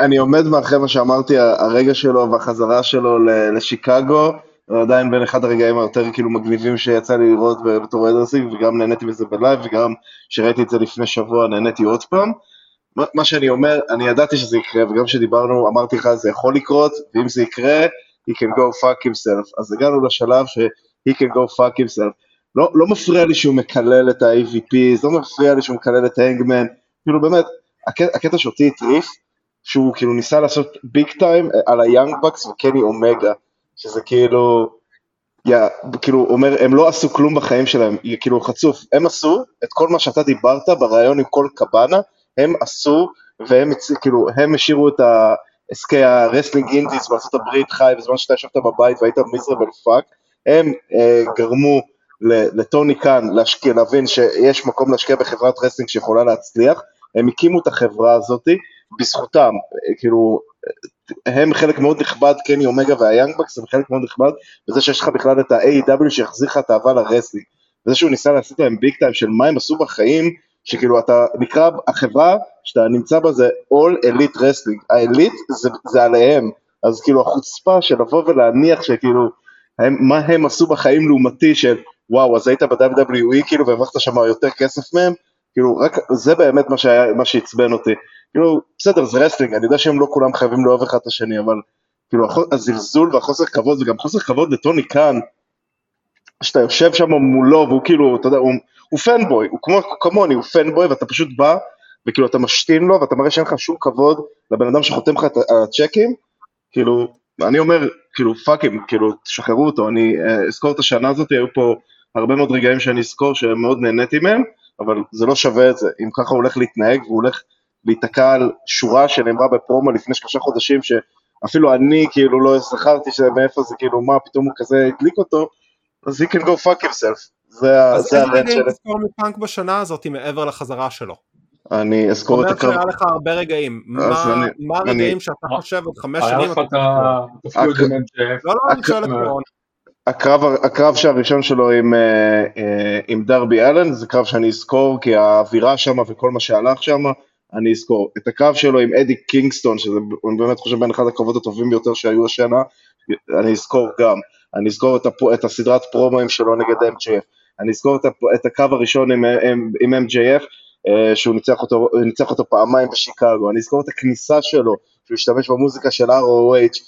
אני עומד מאחרי מה שאמרתי, הרגע שלו והחזרה שלו לשיקגו, ועדיין בין אחד הרגעים היותר כאילו מגניבים שיצא לי לראות בתור אדרסים, וגם נהניתי מזה בלייב, וגם שראיתי את זה לפני שבוע, נהניתי עוד פעם. מה שאני אומר, אני ידעתי שזה יקרה, וגם שדיברנו, אמרתי לך, זה יכול לקרות, ואם זה יקרה, he can go fuck himself. אז הגענו לשלב ש-he can go fuck himself. לא, לא מפריע לי שהוא מקלל את ה-A V P, לא מפריע לי שהוא מקלל את ההנגמן, כאילו באמת, הקטע, הקטע שאותי הטריף, שהוא כאילו ניסה לעשות ביג טיים על היאנג בקס וקני אומגה, שזה כאילו, יא, כאילו, אומר, הם לא עשו כלום בחיים שלהם, כאילו חצוף, הם עשו את כל מה שאתה דיברת ברעיון עם כל קבאנה, הם עשו, והם כאילו, הם השאירו את העסקי הרסלינג אינדיז ועשו את הברית חי, בזמן שאתה ישבת בבית והיית מיזרבל פאק, הם אה, גרמו לטוני קאן להשקיע, להבין שיש מקום להשקיע בחברת רסלינג שיכולה להצליח, הם הקימו את החברה הזאת בזכותם, כאילו, הם חלק מאוד נכבד, קני אומגה והיאנגבקס הם חלק מאוד נכבד, וזה שיש לך בכלל את ה-A E W שיחזיך את האהבה לרסלינג, וזה שהוא ניסה לעשות להם ביג טיים של מה הם עשו בחיים, שכאילו אתה נקרא, החברה שאתה נמצא בה זה All Elite Wrestling, האליט זה, זה עליהם, אז כאילו החוצפה של לבוא ולהניח שכאילו, הם, מה הם עשו בחיים לעומתי של וואו, אז היית ב-W W E כאילו והברכת שם יותר כסף מהם, כאילו רק זה באמת מה, שהיה, מה שהצבן אותי, כאילו, בסדר, זה רסלינג, אני יודע שהם לא כולם חייבים לאהוב אחד את השני, אבל כאילו, הזלזול והחוסר כבוד, וגם חוסר כבוד לטוני קאן, שאתה יושב שם מולו, והוא כאילו, אתה יודע, הוא, הוא פנבוי, הוא כמו, כמוני, הוא פנבוי, ואתה פשוט בא, וכאילו, אתה משתין לו, ואתה מראה שאין לך שום כבוד לבן אדם שחותם לך על הצ'קים, כאילו, אני אומר, כאילו, פאקים, כאילו, תשחררו אותו, אני אזכור את השנה הזאת, היו פה הרבה מאוד רגעים שאני אזכור שמאוד נהניתי מהם, אבל זה לא שווה את זה, אם ככה הוא הולך להתנהג, והוא הולך להתקע על שורה שנאמרה בפרומה לפני שלושה חודשים, שאפילו אני כאילו לא זכרתי שמאיפה זה כאילו מה, פתאום הוא כזה הדליק אותו, אז he can go fuck himself, זה הרנט שלי. אז אני אזכור מפאנק בשנה הזאת מעבר לחזרה שלו. אני אזכור את הקרב. זאת אומרת שהיה לך הרבה רגעים. מה הרגעים שאתה חושב עוד חמש שנים? היה לך את התפקיד עם M J F. לא, לא, אני שואל את קרון. הקרב, הקרב שהראשון שלו עם, עם דרבי אלן, זה קרב שאני אזכור, כי האווירה שם וכל מה שהלך שם, אני אזכור. את הקרב שלו עם אדי קינגסטון, שזה אני באמת חושב בין אחד הקרבות הטובים ביותר שהיו השנה, אני אזכור גם. אני אזכור את, הפ, את הסדרת פרומואים שלו נגד M J F. אני אזכור את, את הקרב הראשון עם, עם, עם M J F, שהוא ניצח אותו, ניצח אותו פעמיים בשיקגו. אני אזכור את הכניסה שלו, שהוא השתמש במוזיקה של R O H,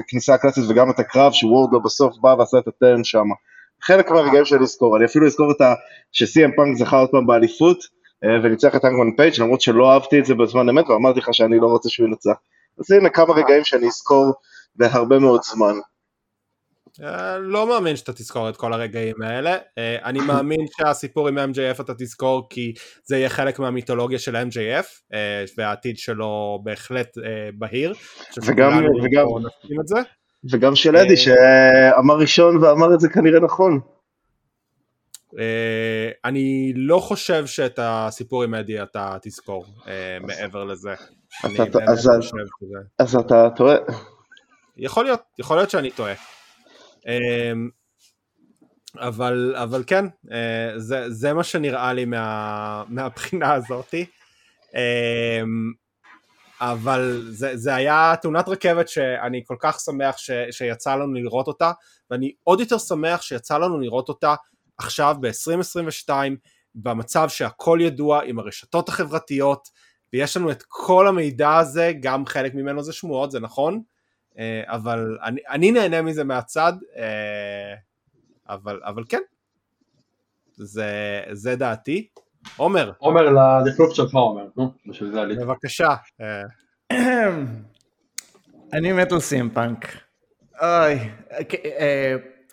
וכניסה הקלאסית, וגם את הקרב שוורדו בסוף בא ועשה את הטרן שם. חלק מהרגעים שאני אזכור, אני אפילו אזכור ש-C M Punk זכה עוד פעם באליפות וניצח את אנגמן פייג', למרות שלא אהבתי את זה בזמן אמת ואמרתי לך שאני לא רוצה שהוא ינצח. אז הנה כמה רגעים שאני אזכור בהרבה מאוד זמן. לא מאמין שאתה תזכור את כל הרגעים האלה. אני מאמין שהסיפור עם M J F אתה תזכור, כי זה יהיה חלק מהמיתולוגיה של M J F, והעתיד שלו בהחלט בהיר, וגם וגם וגם של אדי שאמר ראשון ואמר את זה כנראה נכון. אני לא חושב שאת הסיפור עם אדי אתה תזכור מעבר לזה. אז אתה טועה. יכול להיות, יכול להיות שאני טועה, אבל אבל כן, זה זה מה שנראה לי מה מהבחינה הזאת. אבל זה זה היה תאונת רכבת שאני כל כך שמח ש, שיצא לנו לראות אותה, ואני עוד יותר שמח שיצא לנו לראות אותה עכשיו ב-עשרים עשרים ושתיים, במצב שהכל ידוע עם הרשתות החברתיות, ויש לנו את כל המידע הזה, גם חלק ממנו זה שמועות, זה נכון, אבל אני, אני נהנה מזה מהצד, אבל, אבל כן, זה, זה דעתי. עומר. עומר, לדפלוף שלך עומר, נו, בשביל זה עליתי. בבקשה. אני מת על סי אם Punk. אוי,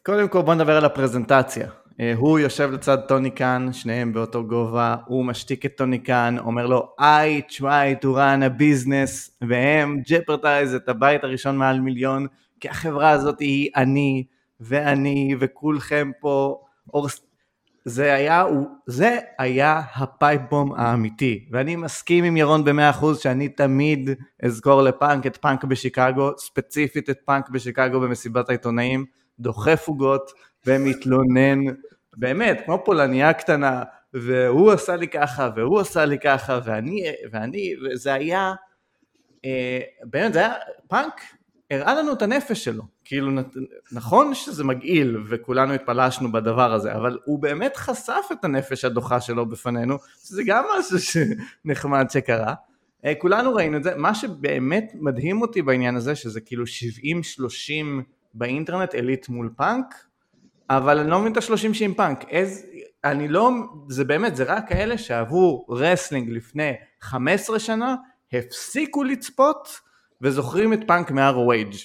קודם כל בוא נדבר על הפרזנטציה. הוא יושב לצד טוני קאן, שניהם באותו גובה, הוא משתיק את טוני קאן, אומר לו, I try to run a business, והם ג'פרטייז את הבית הראשון מעל מיליון, כי החברה הזאת היא אני, ואני, וכולכם פה, זה היה, זה היה הפייפבום האמיתי, ואני מסכים עם ירון ב-מאה אחוז, שאני תמיד אזכור לפאנק, את פאנק בשיקגו, ספציפית את פאנק בשיקגו במסיבת העיתונאים, דוחף עוגות, ומתלונן, באמת, כמו פולניה קטנה, והוא עשה לי ככה, והוא עשה לי ככה, ואני, ואני, וזה היה, אה, באמת, זה היה, פאנק הראה לנו את הנפש שלו, כאילו, נכון שזה מגעיל, וכולנו התפלשנו בדבר הזה, אבל הוא באמת חשף את הנפש הדוחה שלו בפנינו, שזה גם משהו שנחמד שקרה, אה, כולנו ראינו את זה, מה שבאמת מדהים אותי בעניין הזה, שזה כאילו שבעים שלושים באינטרנט, אליט מול פאנק, אבל אני לא מבין את השלושים שעם פאנק, איז, אני לא, זה באמת, זה רק כאלה שעברו רסלינג לפני חמש עשרה שנה, הפסיקו לצפות, וזוכרים את פאנק מ-R O H,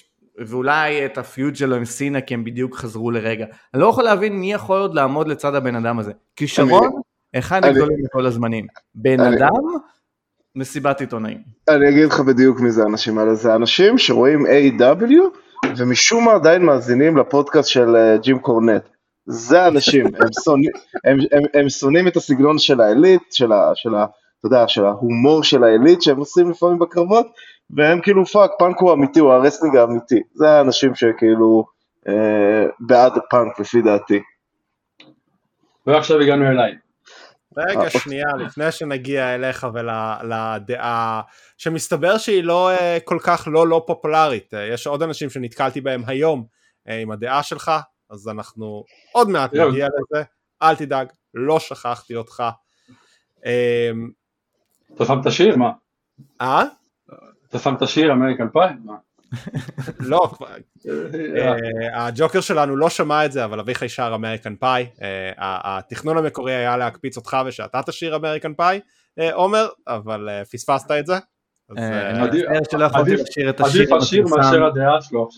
ואולי את הפיוד שלו עם סינה, כי הם בדיוק חזרו לרגע. אני לא יכול להבין מי יכול עוד לעמוד לצד הבן אדם הזה, כי שרון, אחד הגדולים מכל הזמנים, בן אני. אדם, מסיבת עיתונאים. אני אגיד לך בדיוק מי זה אנשים, אלא זה אנשים שרואים A E W, ומשום מה עדיין מאזינים לפודקאסט של ג'ים קורנט. זה אנשים, הם שונאים, הם, הם, הם שונאים את הסגנון של האליט, של ה, של ה, אתה יודע, של ההומור של האליט שהם עושים לפעמים בקרבות, והם כאילו פאק, פאנק הוא אמיתי, הוא הרסלינג האמיתי. זה האנשים שכאילו אה, בעד פאנק לפי דעתי. ועכשיו הגענו אליי. רגע שנייה, לפני שנגיע אליך ולדעה שמסתבר שהיא לא כל כך לא לא פופולרית, יש עוד אנשים שנתקלתי בהם היום עם הדעה שלך, אז אנחנו עוד מעט נגיע לזה, אל תדאג, לא שכחתי אותך. אתה שם את השיר, מה? אה? אתה שם את השיר, אמריקן פאי? מה? לא, הג'וקר שלנו לא שמע את זה, אבל אביחי שר אמריקן פאי, התכנון המקורי היה להקפיץ אותך ושאתה תשיר אמריקן פאי, עומר, אבל פספסת את זה. עדיף השיר מאשר הדעה שלו.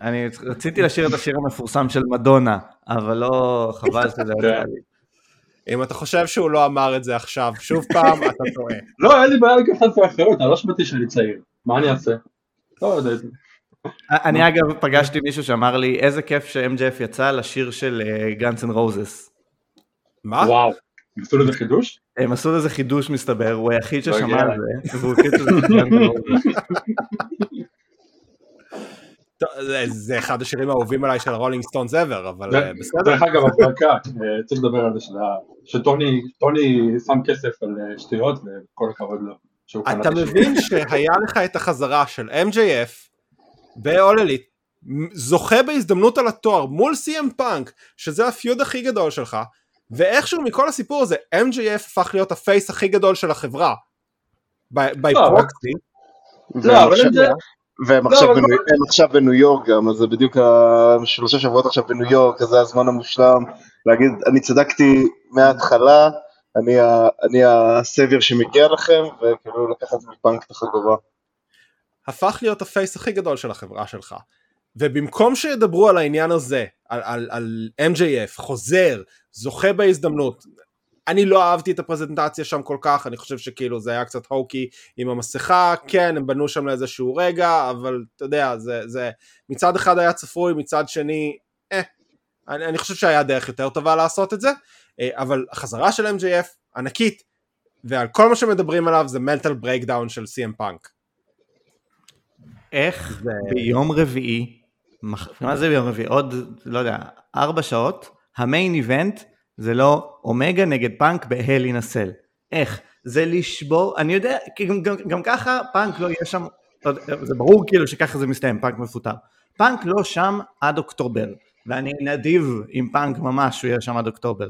אני רציתי לשיר את השיר המפורסם של מדונה, אבל לא, חבל שזה היה לי. אם אתה חושב שהוא לא אמר את זה עכשיו, שוב פעם אתה טועה. לא, אין לי בעיה לקחת את האחריות, אני לא שמעתי שאני צעיר, מה אני אעשה? לא יודע את זה. אני אגב פגשתי מישהו שאמר לי, איזה כיף ש-אם ג'י אף יצא לשיר של גאנס אנד רוזס. מה? וואו, הם עשו לזה חידוש? הם עשו לזה חידוש מסתבר, הוא היחיד ששמע על זה, והוא קיצר לזה גאנס אנד רוזס. זה אחד השירים האהובים עליי של הרולינג סטונס ever, אבל בסדר. דרך אגב, הפרקה, צריך לדבר על זה, שטוני שם כסף על שטויות, וכל הכבוד לו. אתה מבין שהיה לך את החזרה של אם ג'י אף, באוללית, זוכה בהזדמנות על התואר, מול סי אם פאנק, שזה הפיוד הכי גדול שלך, ואיכשהו מכל הסיפור הזה, אם ג'י אף הפך להיות הפייס הכי גדול של החברה, בי פרוקסי. לא, אבל אם ג'י אף, והם עכשיו בניו יורק גם, אז זה בדיוק שלושה שבועות עכשיו בניו יורק, אז זה הזמן המושלם, להגיד, אני צדקתי מההתחלה, אני הסביר שמגיע לכם, וכאילו לקחת מפאנק את החגורה. הפך להיות הפייס הכי גדול של החברה שלך, ובמקום שידברו על העניין הזה, על אם ג'י אף, חוזר, זוכה בהזדמנות, אני לא אהבתי את הפרזנטציה שם כל כך, אני חושב שכאילו זה היה קצת הוקי עם המסכה, כן, הם בנו שם לאיזשהו רגע, אבל אתה יודע, זה, זה, מצד אחד היה צפוי, מצד שני, אה, אני, אני חושב שהיה דרך יותר טובה לעשות את זה, אבל החזרה של אם ג'י אף ענקית, ועל כל מה שמדברים עליו זה mental breakdown של סי אם פאנק. איך זה... ביום רביעי, מה זה ביום רביעי? עוד, לא יודע, ארבע שעות, המיין איבנט, זה לא אומגה נגד פאנק בהל ינסל. איך? זה לשבור, אני יודע, גם, גם, גם ככה פאנק לא יהיה שם, זה ברור כאילו שככה זה מסתיים, פאנק מפוטר. פאנק לא שם עד אוקטובר, ואני נדיב עם פאנק ממש, הוא יהיה שם עד אוקטובר.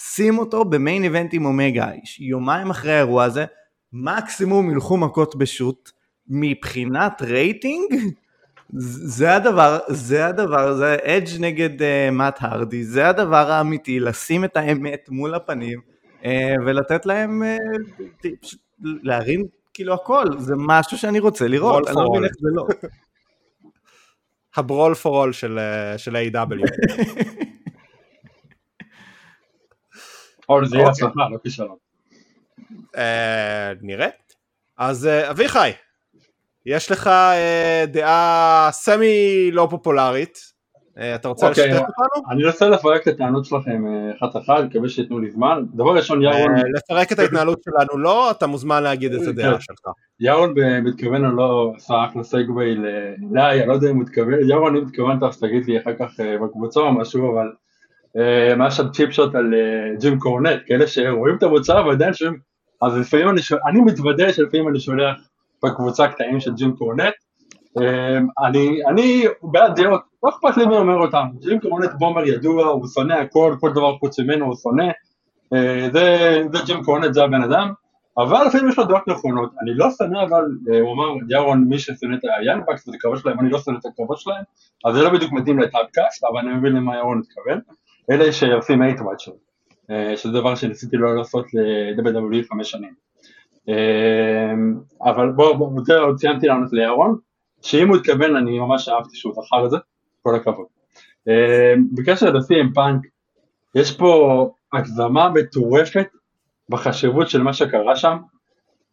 שים אותו במיין איבנט עם אומגה, יומיים אחרי האירוע הזה, מקסימום ילכו מכות בשוט, מבחינת רייטינג, זה הדבר, זה הדבר, זה אדג' נגד uh, מאט הרדי, זה הדבר האמיתי, לשים את האמת מול הפנים, uh, ולתת להם, uh, להרים כאילו הכל, זה משהו שאני רוצה לראות, אני לא מבין איך זה לא. הברול פור אול של, של איי דאבליו. אור זה יהיה הצלחה, לא כשלום. נראה. אז אביחי, יש לך דעה סמי לא פופולרית, אתה רוצה לשתף אותנו? אני רוצה לפרק את הטענות שלכם אחת אחת, מקווה שייתנו לי זמן. דבר ראשון, ירון... לפרק את ההתנהלות שלנו לא, אתה מוזמן להגיד את הדעה שלך. ירון מתכוון או לא עשה אחלה סגווי אליי, אני לא יודע אם מתכוון, ירון אם מתכוונת, אז תגיד לי אחר כך בקבוצה או משהו, אבל מה שם צ'יפשוט על ג'ים קורנט, כאלה שרואים את המוצאה ועדיין שם, אז לפעמים אני מתוודא שלפעמים אני שולח בקבוצה קטעים של ג'ים קורנט, אני, אני בעד דעות, לא אכפת לי מי אומר אותם, ג'ים קורנט בומר ידוע, הוא שונא הכל, כל דבר חוץ ממנו הוא שונא, זה, זה ג'ים קורנט, זה הבן אדם, אבל לפעמים יש לו דעות נכונות, אני לא שונא, אבל הוא אמר, ירון, מי ששונא את היאנגבקס, את הקרבות שלהם, אני לא שונא את הקרבות שלהם, אז זה לא בדיוק מתאים לטאבקאסט, אבל אני מבין למה ירון התכוון, אלה שעושים אייט-וואט שלו, שזה דבר שניסיתי לא לעשות ל-דאבליו דאבליו אי חמש שנים. אבל בואו, ציינתי לנו את לירון, שאם הוא התכוון, אני ממש אהבתי שהוא זכר את זה, כל הכבוד. בקשר לדפי עם פאנק, יש פה הגזמה מטורפת בחשיבות של מה שקרה שם.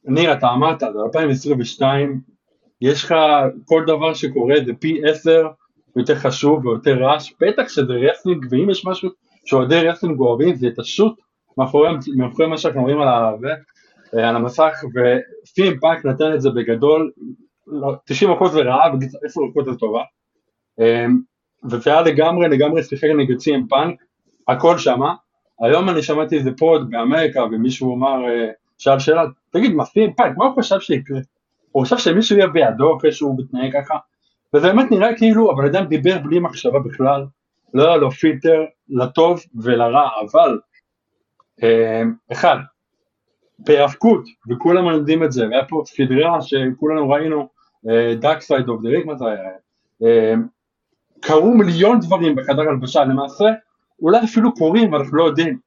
ניר, אתה אמרת, זה אלפיים עשרים ושתיים, יש לך כל דבר שקורה, זה פי עשר, יותר חשוב ויותר רעש, בטח שזה רסלינג, ואם יש משהו שעודי רסלינג אוהבים, זה תשוט מאחורי, מאחורי מה שאנחנו רואים על הערבה, על המסך, ופים פאנק נתן את זה בגדול, תשעים אחוז זה רעה, ועשר אחוז זה טובה, וזה היה לגמרי, לגמרי סליחי נגד סי אם פאנק, הכל שמה, היום אני שמעתי איזה פוד באמריקה, ומישהו אמר, שאל שאלה, תגיד, מה סי אם פאנק, מה הוא חשב שיקרה? הוא חשב שמישהו יהיה בידו, אחרי שהוא מתנהג ככה, וזה באמת נראה כאילו, אבל אדם דיבר בלי מחשבה בכלל, לא היה לו פילטר, לטוב ולרע, אבל, אחד, בהפקות, וכולם יודעים את זה, והיה פה סדרה שכולנו ראינו, Dark Side of the Ring, מה זה היה, קרו מיליון דברים בחדר הלבשה, למעשה, אולי אפילו קוראים, אנחנו לא יודעים,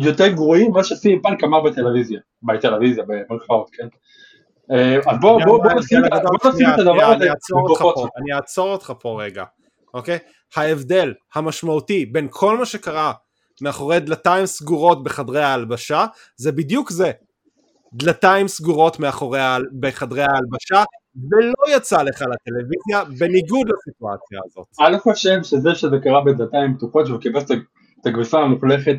יותר גרועים, מה שעשי פאנק אמר בטלוויזיה, בטלוויזיה, במרכאות, כן? אז בואו נשים את הדבר הזה, אני אעצור אותך פה רגע, אוקיי? ההבדל המשמעותי בין כל מה שקרה, מאחורי דלתיים סגורות בחדרי ההלבשה, זה בדיוק זה, דלתיים סגורות מאחורי בחדרי ההלבשה, ולא יצא לך לטלוויזיה, בניגוד לסיטואציה הזאת. אני חושב שזה שזה קרה בדלתיים פתוחות, שהוא קיבל את הגביסה המוחלכת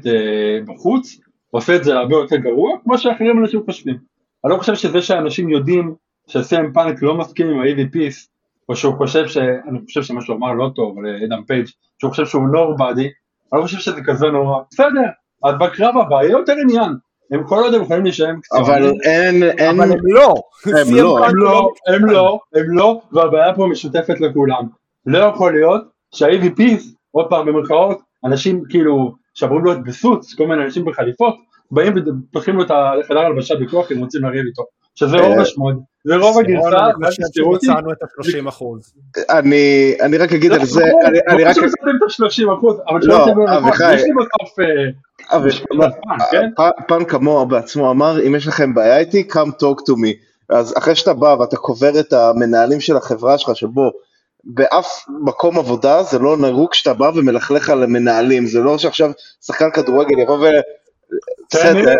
בחוץ, עושה את זה הרבה יותר גרוע, כמו שאחרים אנשים חושבים. אני לא חושב שזה שאנשים יודעים שסי אם פאנק לא מסכים עם ה-E V Ps, או שהוא חושב ש... אני חושב שמה שהוא אמר לא טוב, לאדם פייג', שהוא חושב שהוא נורבאדי, אני חושב שזה כזה נורא. בסדר, אז בקרב הבא, יהיה יותר עניין. הם כל עוד הם יכולים להישאם קצת. אבל אין... אבל הם לא. הם לא. הם לא, הם לא, הם לא, והבעיה פה משותפת לכולם. לא יכול להיות שה-E V Ps, עוד פעם במרכאות, אנשים כאילו שברו לו את בסוץ, כל מיני אנשים בחליפות, באים ופחים לו את החדר הלבשה בכוח, הם רוצים להריב איתו. שזה רוב השמוד, זה רוב הגרסה, אני חושב שמצאנו את ה-שלושים אחוז. אני רק אגיד על זה, אני רק... אני חושב שמצאתם את ה-שלושים אחוז, אבל שלא אתם לא נכון, יש לי בסוף... פן כמוה בעצמו אמר, אם יש לכם בעיה איתי, come talk to me. אז אחרי שאתה בא ואתה קובר את המנהלים של החברה שלך, שבו באף מקום עבודה, זה לא נרוק שאתה בא ומלכלך על המנהלים, זה לא שעכשיו שחקן כדורגל יבוא ו... בסדר,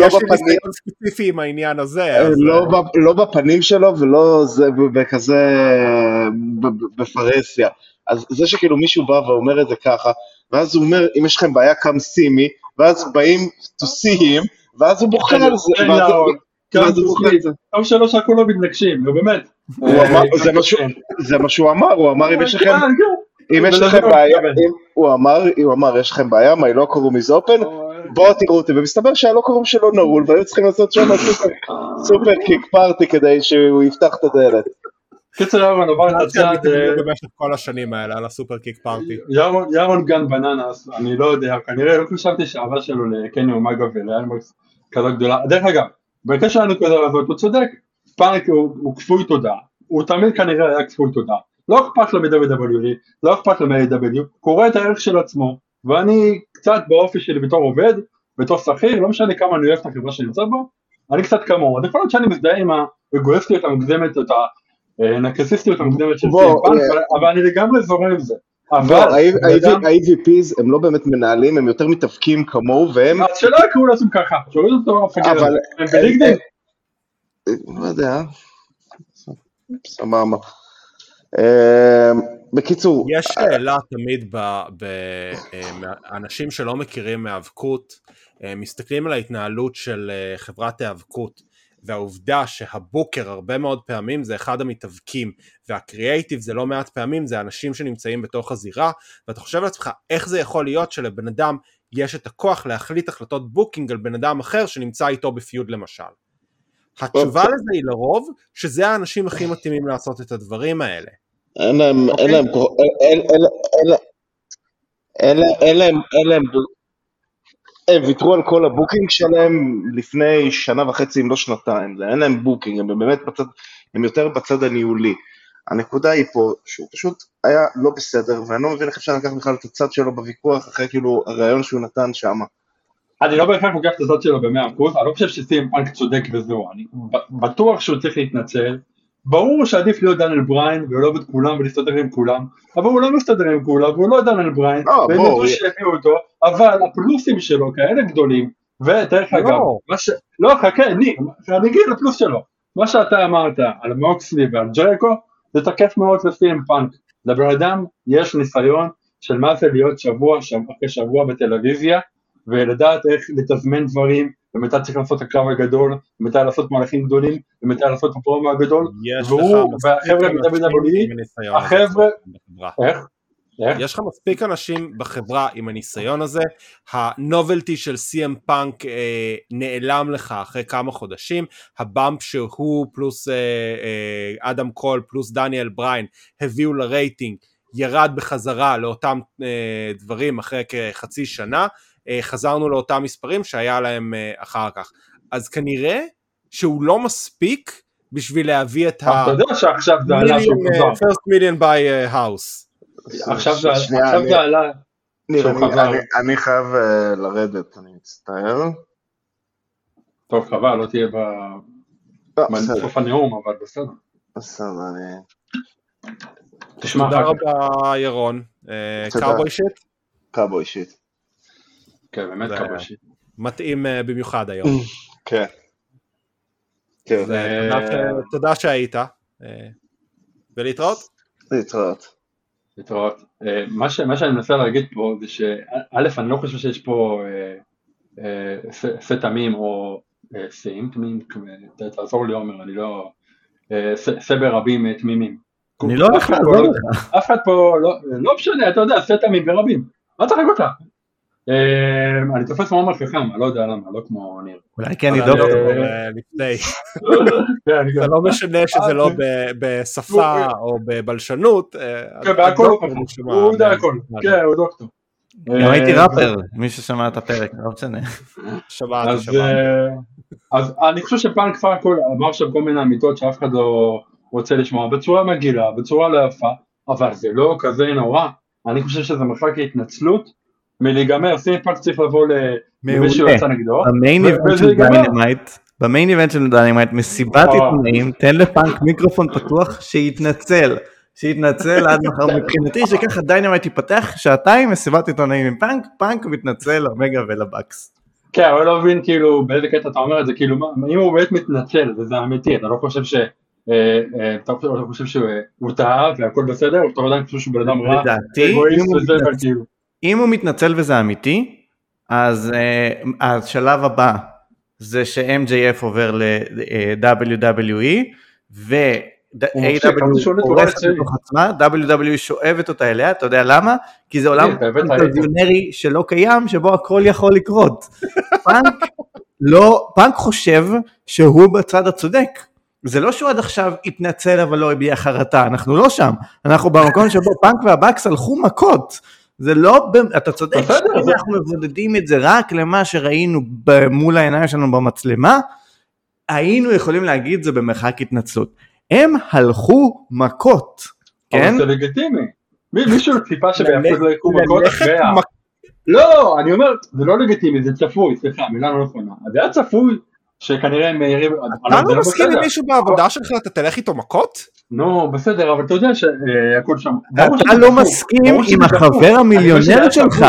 יש לי ניסיון ספציפי עם העניין הזה, לא בפנים שלו ולא בכזה בפרסיה, אז זה שכאילו מישהו בא ואומר את זה ככה, ואז הוא אומר אם יש לכם בעיה come see me, ואז באים to see him, ואז הוא בוחר על זה, ואז הוא בוחר על זה, טוב שלא שהכולו מתנגשים, באמת, זה מה שהוא אמר, הוא אמר אם יש לכם... אם יש לכם בעיה, הוא אמר, יש לכם בעיה, מה, לא קוראים איזה אופן, בואו תראו אותי, ומסתבר שהלא קוראים שלא נעול, והיו צריכים לעשות שם סופר קיק פארטי, כדי שהוא יפתח את הדלת. קיצר ירון, עובר לצד... במשך כל השנים האלה, על הסופר קיק פארטי. ירון גן בננס, אני לא יודע, כנראה לא חשבתי שהאהבה שלו לקני אומגה ולאלמרס כזו גדולה. דרך אגב, בקשר לנקודה הזאת, הוא צודק, פארק הוא כפוי תודה, הוא תמיד כנראה היה כפוי תודה. לא אכפת לו מ-דאבליו דאבליו אי, לא אכפת לו מ-איי דאבליו, קורא את הערך של עצמו, ואני קצת באופי שלי בתור עובד, בתור שכיר, לא משנה כמה אני אוהב את החברה שאני נמצא בו, אני קצת כמוהו, אני יכול להיות שאני מזדהה עם הגולסטיות המקדמת, את הנקסיסטיות המקדמת של סייפן, אבל אני לגמרי זורם עם זה. ה-E V Ps הם לא באמת מנהלים, הם יותר מתאבקים כמוהו, והם... אז שלא יקראו לעצמם ככה, שאולי זאת לא מפגרת, הם בליקדים. לא יודע, סבבה. בקיצור, יש שאלה תמיד באנשים שלא מכירים מאבקות, מסתכלים על ההתנהלות של חברת האבקות, והעובדה שהבוקר הרבה מאוד פעמים זה אחד המתאבקים, והקריאייטיב זה לא מעט פעמים, זה אנשים שנמצאים בתוך הזירה, ואתה חושב לעצמך איך זה יכול להיות שלבן אדם יש את הכוח להחליט החלטות בוקינג על בן אדם אחר שנמצא איתו בפיוד למשל. התשובה לזה היא לרוב, שזה האנשים הכי מתאימים לעשות את הדברים האלה. אין להם, אין להם, אין להם, אין להם, אין להם, הם ויתרו על כל הבוקינג שלהם לפני שנה וחצי, אם לא שנתיים, אין להם בוקינג, הם באמת בצד, הם יותר בצד הניהולי. הנקודה היא פה, שהוא פשוט היה לא בסדר, ואני לא מבין איך אפשר לקחת בכלל את הצד שלו בוויכוח, אחרי כאילו הרעיון שהוא נתן שם. אני לא בהכרח לוקח את הזאת שלו ב-מאה אחוז, אני לא חושב שסי אם פאנק צודק וזהו, אני בטוח שהוא צריך להתנצל, ברור שעדיף להיות דניאל בריין, והוא לא עובד כולם ולהסתדר עם כולם, אבל הוא לא מסתדר עם כולם, והוא לא דניאל בריין, והם ידעו שהביאו אותו, אבל הפלוסים שלו כאלה גדולים, ותארך אגב, לא, חכה, אני, אני אגיד לפלוס שלו, מה שאתה אמרת על מוקסלי ועל ג'ריקו, זה תקף מאוד לסי אם פאנק, לבן אדם יש ניסיון של מה זה להיות שבוע, אחרי שבוע בטלוויזיה, ולדעת איך לתזמן דברים, ומתי צריך לעשות הקרב הגדול, ומתי לעשות מהלכים גדולים, ומתי לעשות הפרומו הגדול, והוא, והחבר'ה ב-דאבליו דאבליו אי, החבר'ה, איך? יש לך מספיק אנשים בחברה עם הניסיון הזה, הנובלטי של סי אם פאנק נעלם לך אחרי כמה חודשים, הבאמפ שהוא פלוס אדם קול, פלוס דניאל בריין, הביאו לרייטינג, ירד בחזרה לאותם דברים אחרי כחצי שנה, חזרנו לאותם מספרים שהיה להם אחר כך. אז כנראה שהוא לא מספיק בשביל להביא את ה... אתה יודע שעכשיו זה עלה שהוא חזר. First million by house. עכשיו זה עלה שהוא חזר. אני חייב לרדת, אני מצטער. טוב, חבל, לא תהיה בסוף הנאום, אבל בסדר. בסדר, אני... תודה רבה, ירון. קאבוי שיט? קאבוי שיט. כן, באמת כבושי. מתאים במיוחד היום. כן. תודה שהיית, ולהתראות. להתראות. להתראות. מה שאני מנסה להגיד פה זה שא' אני לא חושב שיש פה סתמים או סיים תמים, תעזור לי עומר, אני לא, סבר רבים תמימים. אני לא הולך לעזור לך. אף אחד פה, לא משנה, אתה יודע, סתמים ורבים, מה צריך אותה? אני תופס מעומר חכם, אני לא יודע למה, לא כמו ניר. אולי כן, אני דוקטור לפני. זה לא משנה שזה לא בשפה או בבלשנות. כן, בהכל הוא יודע הכל, כן, הוא דוקטור. לא הייתי ראפר, מי ששמע את הפרק, לא משנה. שמעתי, שמעתי. אז אני חושב שפאנק כבר הכל, אמר שם כל מיני אמיתות שאף אחד לא רוצה לשמוע, בצורה מגילה, בצורה לא יפה, אבל זה לא כזה נורא, אני חושב שזה מרחק התנצלות, מלהיגמר, סי פאנק צריך לבוא למישהו יוצא נגדו. במיין איבנט של דיינימייט, מסיבת עיתונאים, תן לפאנק מיקרופון פתוח שיתנצל, שיתנצל עד מחר מבחינתי, שככה דיינימייט ייפתח שעתיים מסיבת עיתונאים עם פאנק, פאנק מתנצל לאומגה ולבקס. כן, אבל לא מבין כאילו באיזה קטע אתה אומר את זה, כאילו אם הוא באמת מתנצל, זה אמיתי, אתה לא חושב ש... אתה חושב שהוא טעה והכל בסדר, אתה עדיין חושב שהוא בן אדם רע, אם הוא מתנצל וזה אמיתי, אז uh, השלב הבא זה ש-M J F עובר ל-W W E, ו-A W הורסת בתוך עצמה, W W E שואבת אותה אליה, אתה יודע למה? כי זה עולם קונטרוויונרי שלא קיים, שבו הכל יכול לקרות. פאנק, לא, פאנק חושב שהוא בצד הצודק. זה לא שהוא עד עכשיו התנצל אבל לא הביע חרטה, אנחנו לא שם, אנחנו במקום שבו פאנק והבאקס הלכו מכות, זה לא, אתה צודק, אנחנו מבודדים את זה רק למה שראינו מול העיניים שלנו במצלמה, היינו יכולים להגיד זה במרחק התנצלות. הם הלכו מכות, כן? אבל זה לגיטימי. מישהו ציפה שביחד לא יקרו מכות אחריה. לא, אני אומר, זה לא לגיטימי, זה צפוי, סליחה, מילה לא נכונה. זה היה צפוי שכנראה הם מהירים... אתה לא מסכים עם מישהו בעבודה שלך, אתה תלך איתו מכות? נו, בסדר, אבל אתה יודע שהכל שם... אתה לא מסכים עם החבר המיליונר שלך,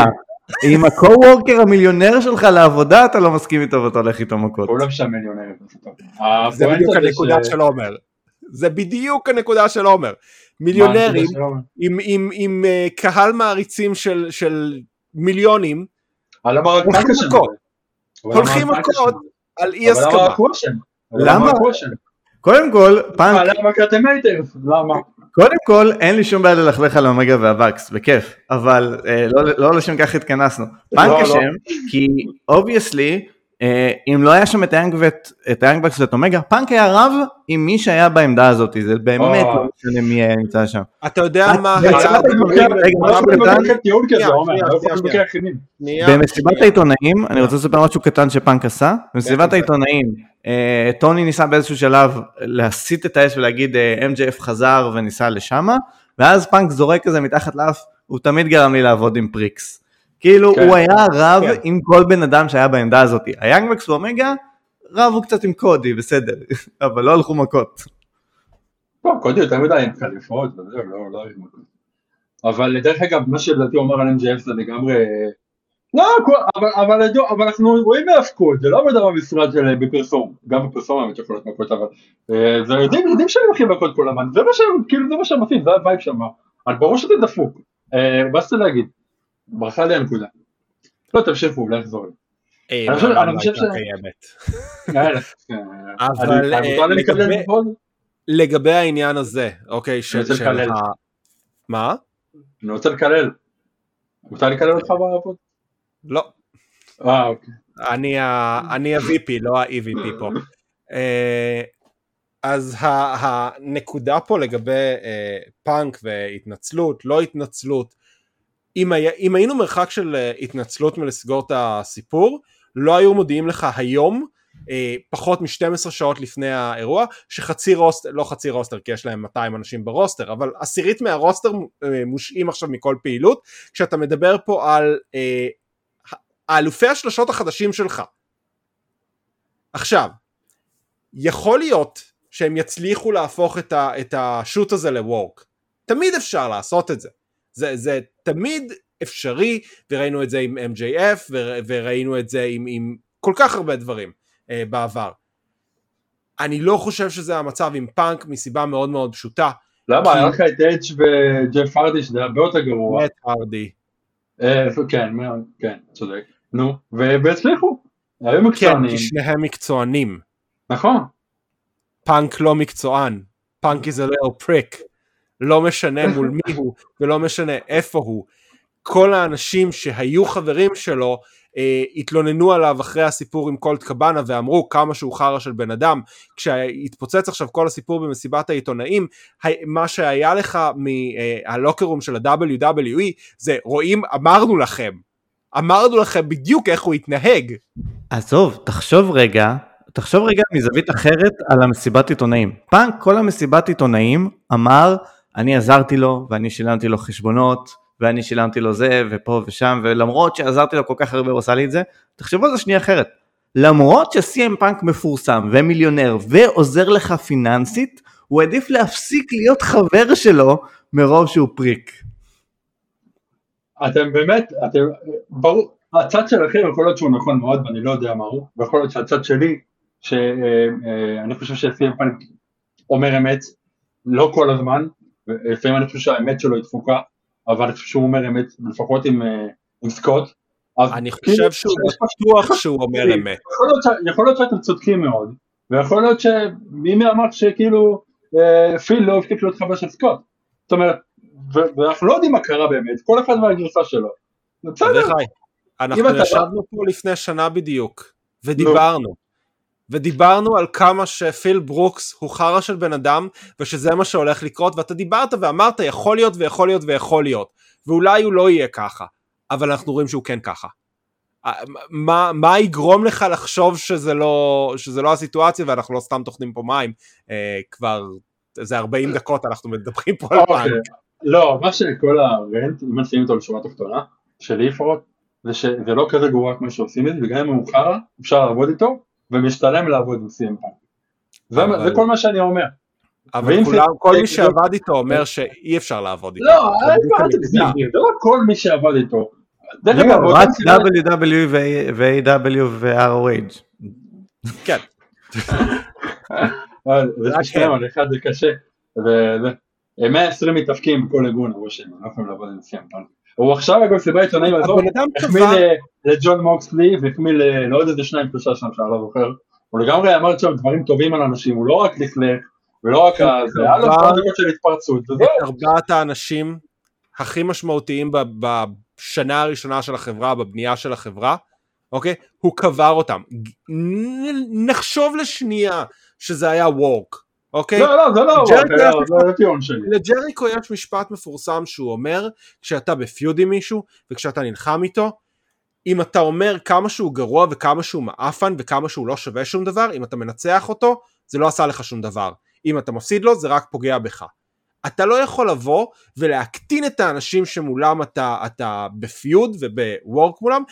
עם הקו-וורקר המיליונר שלך לעבודה, אתה לא מסכים איתו ואתה הולך איתו מכות. הוא לא משם מיליונר. זה בדיוק הנקודה של עומר. זה בדיוק הנקודה של עומר. מיליונרים עם קהל מעריצים של מיליונים, הולכים מכות. הולכים מכות על אי הסכמה. אבל למה רק הוא אשם? למה? קודם כל, פאנק... קודם כל, אין לי שום בעיה ללכלך על אומגה והבקס, בכיף, אבל לא לשם כך התכנסנו. פאנק השם, כי אובייסלי, אם לא היה שם את היאנג בקס ואת אומגה, פאנק היה רב עם מי שהיה בעמדה הזאת, זה באמת לא משנה מי היה נמצא שם. אתה יודע מה... במסיבת העיתונאים, אני רוצה לספר משהו קטן שפאנק עשה, במסיבת העיתונאים, טוני ניסה באיזשהו שלב להסיט את האש ולהגיד M J F חזר וניסה לשמה, ואז פאנק זורק כזה מתחת לאף, הוא תמיד גרם לי לעבוד עם פריקס. כאילו הוא היה רב עם כל בן אדם שהיה בעמדה הזאת. היאנג בקס ואומגה, רב הוא קצת עם קודי, בסדר, אבל לא הלכו מכות. לא, קודי יותר מדי עם חליפות, לא עם מכות. אבל דרך אגב, מה שבלתי אומר על M J F זה לגמרי... לא, אבל אנחנו רואים מהפקות, זה לא עובד במשרד של בפרסום, גם בפרסום האמת יכולות מכות, אבל זה יודעים שהם הולכים מכות כל הזמן, זה מה שהם עושים, זה הווייב שם, אבל ברור שאתה דפוק, מה שאתה להגיד, ברכה לי הנקודה, לא תמשיכו, אולי יחזור לי. אי, אני חושב ש... אבל לגבי העניין הזה, אוקיי, של... מה? אני רוצה לקלל, רוצה לקלל אותך בעבוד? לא, אני ה-V P, לא ה-E V P פה, אז הנקודה פה לגבי פאנק והתנצלות, לא התנצלות, אם היינו מרחק של התנצלות מלסגור את הסיפור, לא היו מודיעים לך היום, פחות מ-שתים עשרה שעות לפני האירוע, שחצי רוסטר, לא חצי רוסטר, כי יש להם מאתיים אנשים ברוסטר, אבל עשירית מהרוסטר מושעים עכשיו מכל פעילות, כשאתה מדבר פה על... האלופי השלשות החדשים שלך. עכשיו, יכול להיות שהם יצליחו להפוך את, ה, את השוט הזה לוורק. תמיד אפשר לעשות את זה. זה, זה תמיד אפשרי, וראינו את זה עם M J F, ו, וראינו את זה עם, עם כל כך הרבה דברים uh, בעבר. אני לא חושב שזה המצב עם פאנק, מסיבה מאוד מאוד פשוטה. למה? היה לך את אדג' וג'ף הרדי, שזה הרבה יותר גרוע. מאט הרדי. כן, כן, צודק. נו, והצליחו. היו מקצוענים. כן, שניהם מקצוענים. נכון. פאנק לא מקצוען. פאנק is a little prick. לא משנה מול מי הוא, ולא משנה איפה הוא. כל האנשים שהיו חברים שלו, התלוננו עליו אחרי הסיפור עם קולט קבאנה, ואמרו כמה שהוא חרא של בן אדם. כשהתפוצץ עכשיו כל הסיפור במסיבת העיתונאים, מה שהיה לך מהלוקרום של ה-דאבליו דאבליו אי, זה רואים, אמרנו לכם, אמרנו לכם בדיוק איך הוא התנהג. אז טוב, תחשוב רגע, תחשוב רגע מזווית אחרת על המסיבת עיתונאים. פעם כל המסיבת עיתונאים אמר, אני עזרתי לו, ואני שילמתי לו חשבונות, ואני שילמתי לו זה, ופה ושם, ולמרות שעזרתי לו כל כך הרבה ועושה לי את זה, תחשבו על זה שנייה אחרת, למרות ש-סי אם פאנק מפורסם, ומיליונר, ועוזר לך פיננסית, הוא עדיף להפסיק להיות חבר שלו, מרוב שהוא פריק. אתם באמת, אתם, ברור, הצד שלכם יכול להיות שהוא נכון מאוד, ואני לא יודע מה הוא, ויכול להיות שהצד שלי, שאני חושב ש-סי אם פאנק אומר אמת, לא כל הזמן, לפעמים אני חושב שהאמת שלו היא דפוקה, אבל כשהוא אומר אמת, לפחות עם, עם סקוט, אני חושב שהוא בטוח שהוא אומר אמת. יכול להיות שאתם צודקים מאוד, ויכול להיות שמי מאמר שכאילו, פיל לא הפתיק להיות חבר של סקוט. זאת אומרת, ואנחנו לא יודעים מה קרה באמת, כל אחד והגרסה שלו. אנחנו ישבנו פה לפני שנה בדיוק, ודיברנו. ודיברנו על כמה שפיל ברוקס הוא חרא של בן אדם, ושזה מה שהולך לקרות, ואתה דיברת ואמרת, יכול להיות ויכול להיות ויכול להיות, ואולי הוא לא יהיה ככה, אבל אנחנו רואים שהוא כן ככה. מה, מה יגרום לך לחשוב שזה לא, שזה לא הסיטואציה, ואנחנו לא סתם תוכנים פה מים, אה, כבר זה ארבעים דקות אנחנו מדברים פה על פעם. לא, מה שכל הרנט, אם נשים אותו לשורה תחתונה, שלי פרוט, זה לא כזה גרוע כמו שעושים את זה, וגם אם הוא חרא, אפשר לעבוד איתו, ומשתלם לעבוד בסי אם פאנק. זה כל מה שאני אומר. אבל כל מי שעבד איתו אומר שאי אפשר לעבוד איתו. לא, זה לא כל מי שעבד איתו. רק דאבליו דאבליו אי ו-איי דאבליו ו-אר או אייץ'. כן. זה משתלם, על אחד זה קשה. מאה ועשרים מתאפקים בכל ארגון, אבל שהם לא יכולים לעבוד עם סי אם פאנק. הוא עכשיו אגב סיבה עיתונאים הזאת, החמיא לג'ון מוקסלי, והחמיא לעוד איזה שניים פלושה שם שאני לא זוכר, הוא לגמרי אמר שם דברים טובים על אנשים, הוא לא רק לכלך, ולא רק זה, היה לו פרדיקות של התפרצות. את ארבעת האנשים הכי משמעותיים בשנה הראשונה של החברה, בבנייה של החברה, אוקיי? הוא קבר אותם. נחשוב לשנייה שזה היה וורק, אוקיי? לא, לא, זה לא, זה הטיעון שלי. לג'ריקו יש משפט מפורסם שהוא אומר, כשאתה בפיוד עם מישהו, וכשאתה נלחם איתו, אם אתה אומר כמה שהוא גרוע, וכמה שהוא מאפן, וכמה שהוא לא שווה שום דבר, אם אתה מנצח אותו, זה לא עשה לך שום דבר. אם אתה מפסיד לו, זה רק פוגע בך. אתה לא יכול לבוא, ולהקטין את האנשים שמולם אתה, אתה בפיוד, ובוורק מולם,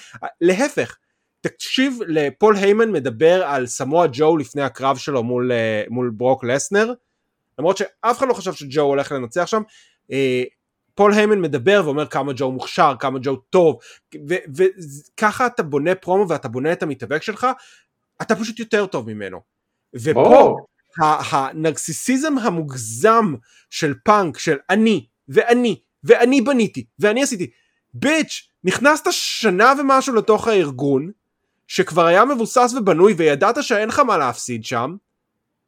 להפך, תקשיב לפול היימן מדבר על סמואה ג'ו לפני הקרב שלו מול, מול ברוק לסנר, למרות שאף אחד לא חשב שג'ו הולך לנצח שם, פול היימן מדבר ואומר כמה ג'ו מוכשר, כמה ג'ו טוב, וככה אתה בונה פרומו ואתה בונה את המתאבק שלך, אתה פשוט יותר טוב ממנו. ופה oh. הנרקסיסיזם המוגזם של פאנק, של אני ואני ואני בניתי ואני עשיתי, ביץ' נכנסת שנה ומשהו לתוך הארגון, שכבר היה מבוסס ובנוי, וידעת שאין לך מה להפסיד שם,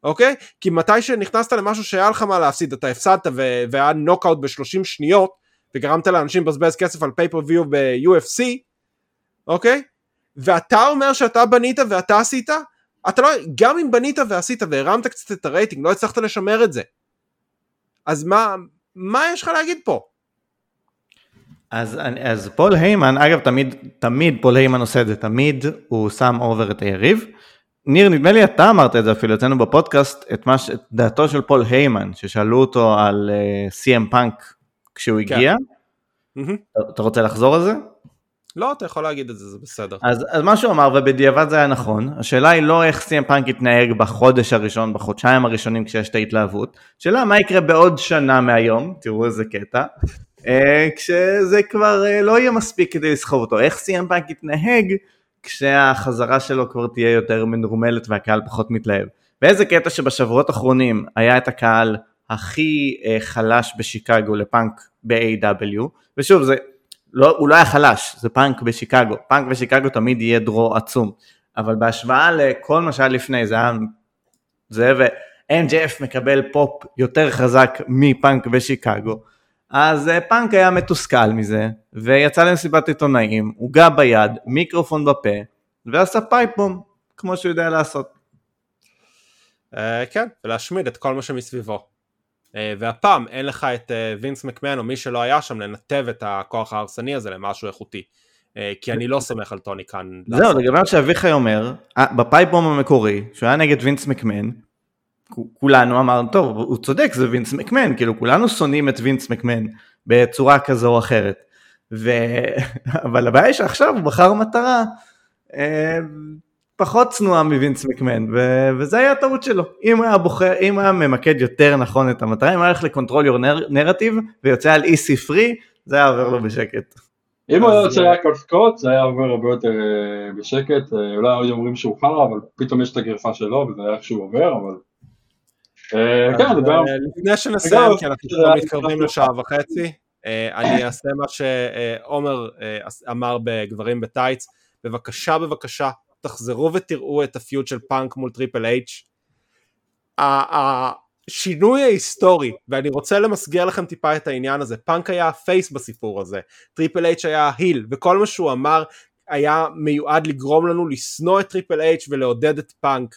אוקיי? כי מתי שנכנסת למשהו שהיה לך מה להפסיד, אתה הפסדת, והיה נוקאוט ב-שלושים שניות, וגרמת לאנשים בזבז כסף על פייפריוויו ב-יו אף סי, אוקיי? ואתה אומר שאתה בנית ואתה עשית, אתה לא, גם אם בנית ועשית, והרמת קצת את הרייטינג, לא הצלחת לשמר את זה. אז מה, מה יש לך להגיד פה? אז, אז פול היימן, אגב תמיד, תמיד פול היימן עושה את זה, תמיד הוא שם אובר את היריב. ניר, נדמה לי אתה אמרת את זה אפילו, יצאנו בפודקאסט, את, מה, את דעתו של פול היימן, ששאלו אותו על uh, סי אם פאנק כשהוא כן. הגיע. Mm-hmm. אתה, אתה רוצה לחזור על זה? לא, אתה יכול להגיד את זה, זה בסדר. אז, אז מה שהוא אמר, ובדיעבד זה היה נכון, השאלה היא לא איך סי אם פאנק יתנהג בחודש הראשון, בחודשיים הראשונים כשיש את ההתלהבות, שאלה מה יקרה בעוד שנה מהיום, תראו איזה קטע, כשזה כבר לא יהיה מספיק כדי לסחוב אותו, איך סי אם פאנק יתנהג כשהחזרה שלו כבר תהיה יותר מנורמלת והקהל פחות מתלהב, באיזה קטע שבשבועות האחרונים היה את הקהל הכי חלש בשיקגו לפאנק ב-איי דאבליו, ושוב, זה לא, הוא לא היה חלש, זה פאנק בשיקגו, פאנק בשיקגו תמיד יהיה דרו עצום, אבל בהשוואה לכל מה שהיה לפני, זה היה זה, ו-אם ג'י אף מקבל פופ יותר חזק מפאנק בשיקגו, אז פאנק היה מתוסכל מזה, ויצא למסיבת עיתונאים, הוגה ביד, מיקרופון בפה, ועשה פייפום, כמו שהוא יודע לעשות. כן, ולהשמיד את כל מה שמסביבו. והפעם אין לך את וינס מקמן, או מי שלא היה שם, לנתב את הכוח ההרסני הזה למשהו איכותי. כי אני לא סומך על טוני כאן. זהו, לגבי שאביחי אומר, בפייפום המקורי, שהוא היה נגד וינס מקמן, כולנו אמרנו, טוב, הוא צודק, זה וינס מקמן, כאילו כולנו שונאים את וינס מקמן, בצורה כזו או אחרת. אבל הבעיה שעכשיו הוא בחר מטרה, פחות צנועה מווינס מקמן, וזה היה הטעות שלו. אם היה בוחר, אם היה ממקד יותר נכון את המטרה, אם היה הולך לקונטרול יור נרטיב, ויוצא על אי ספרי, זה היה עובר לו בשקט. אם הוא היה יוצא על קולסקוט, זה היה עובר הרבה יותר בשקט, אולי עוד אומרים שהוא חרא, אבל פתאום יש את הגרפה שלו, וזה היה איך שהוא עובר, אבל... כן, דבר... לפני שנסיים, כי אנחנו מתקרבים לשעה וחצי, אני אעשה מה שעומר אמר בגברים בטייץ, בבקשה, בבקשה, תחזרו ותראו את הפיוד של פאנק מול טריפל אייץ'. השינוי ההיסטורי, ואני רוצה למסגר לכם טיפה את העניין הזה, פאנק היה הפייס בסיפור הזה, טריפל אייץ' היה ההיל, וכל מה שהוא אמר היה מיועד לגרום לנו לסנוע את טריפל אייץ' ולעודד את פאנק.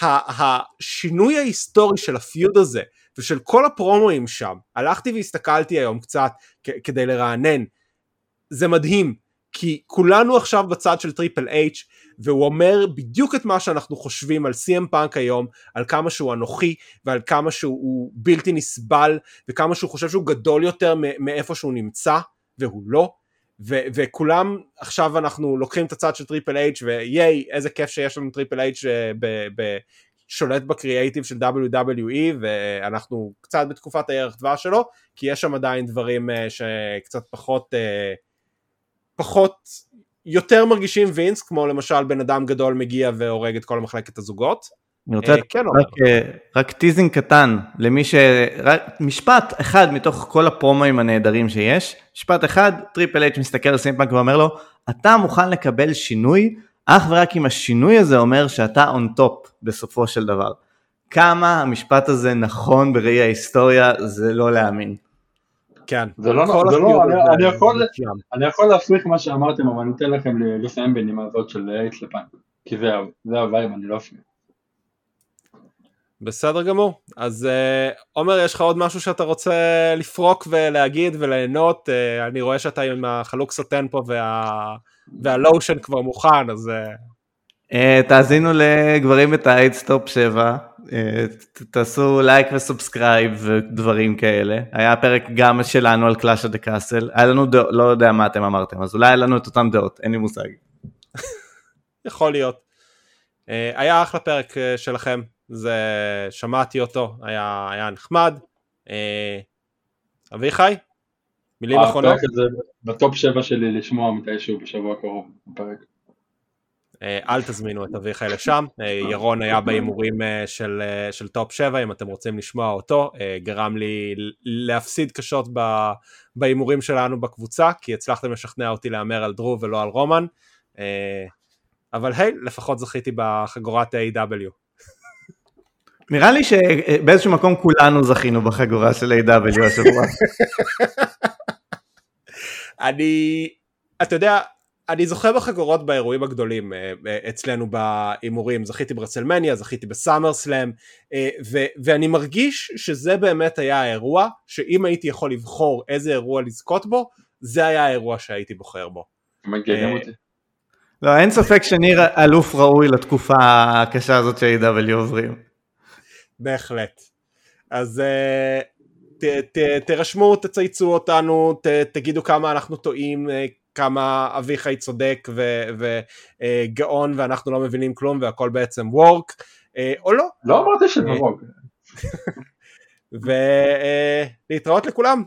השינוי ההיסטורי של הפיוד הזה, ושל כל הפרומואים שם, הלכתי והסתכלתי היום קצת כדי לרענן, זה מדהים, כי כולנו עכשיו בצד של טריפל אייץ' והוא אומר בדיוק את מה שאנחנו חושבים על סי אם פאנק היום, על כמה שהוא אנוכי ועל כמה שהוא בלתי נסבל וכמה שהוא חושב שהוא גדול יותר מאיפה שהוא נמצא והוא לא, ו- וכולם עכשיו אנחנו לוקחים את הצד של טריפל אייץ' ויי איזה כיף שיש לנו טריפל אייץ' שולט בקריאייטיב של דאבליו דאבליו אי ואנחנו קצת בתקופת הירח דבש שלו, כי יש שם עדיין דברים שקצת פחות... פחות, יותר מרגישים וינס, כמו למשל בן אדם גדול מגיע והורג את כל מחלקת הזוגות. אני רוצה רק טיזינג קטן, למי ש... משפט אחד מתוך כל הפרומואים הנהדרים שיש, משפט אחד, טריפל אייץ' מסתכל על סי אם פאנק ואומר לו, אתה מוכן לקבל שינוי, אך ורק אם השינוי הזה אומר שאתה on top בסופו של דבר. כמה המשפט הזה נכון בראי ההיסטוריה, זה לא להאמין. כן. זה לא, זה לא, אני יכול, אני יכול להפריך מה שאמרתם, אבל אני אתן לכם לסיים בנימה הזאת של אייץ' לפאנק, כי זה, זה הוויים, אני לא אפריך. בסדר גמור, אז עומר, יש לך עוד משהו שאתה רוצה לפרוק ולהגיד וליהנות? אני רואה שאתה עם החלוק סוטן פה והלושן כבר מוכן, אז... תאזינו לגברים בטייץ טופ שבע, תעשו לייק וסובסקרייב ודברים כאלה. היה פרק גם שלנו על Clash at the Castle, היה לנו דעות, לא יודע מה אתם אמרתם, אז אולי היה לנו את אותם דעות, אין לי מושג. יכול להיות. היה אחלה פרק שלכם, זה שמעתי אותו, היה, היה נחמד. אביחי, מילים אחרונות? הפרק הזה בטופ שבע שלי לשמוע מתישהו בשבוע קרוב, הפרק. אל תזמינו את אביחי לשם, ירון היה באימורים של, של טופ שבע, אם אתם רוצים לשמוע אותו, גרם לי להפסיד קשות באימורים שלנו בקבוצה, כי הצלחתם לשכנע אותי לאמר על דרו ולא על רומן, אבל היי, לפחות זכיתי בחגורת איי דאבליו. נראה לי שבאיזשהו מקום כולנו זכינו בחגורה של איי דאבליו השבוע. אני, אתה יודע, אני זוכה בחגורות באירועים הגדולים אצלנו באימורים, זכיתי ברצלמניה, זכיתי בסאמר סלאם, ואני מרגיש שזה באמת היה האירוע, שאם הייתי יכול לבחור איזה אירוע לזכות בו, זה היה האירוע שהייתי בוחר בו. מגיע אותי. לא, אין ספק שניר אלוף ראוי לתקופה הקשה הזאת ש-איי דאבליו עוברים. בהחלט. אז... תרשמו, תצייצו אותנו, תגידו כמה אנחנו טועים, כמה אביחי צודק וגאון ואנחנו לא מבינים כלום והכל בעצם וורק, או לא. לא אמרתי שזה וורק. ולהתראות לכולם,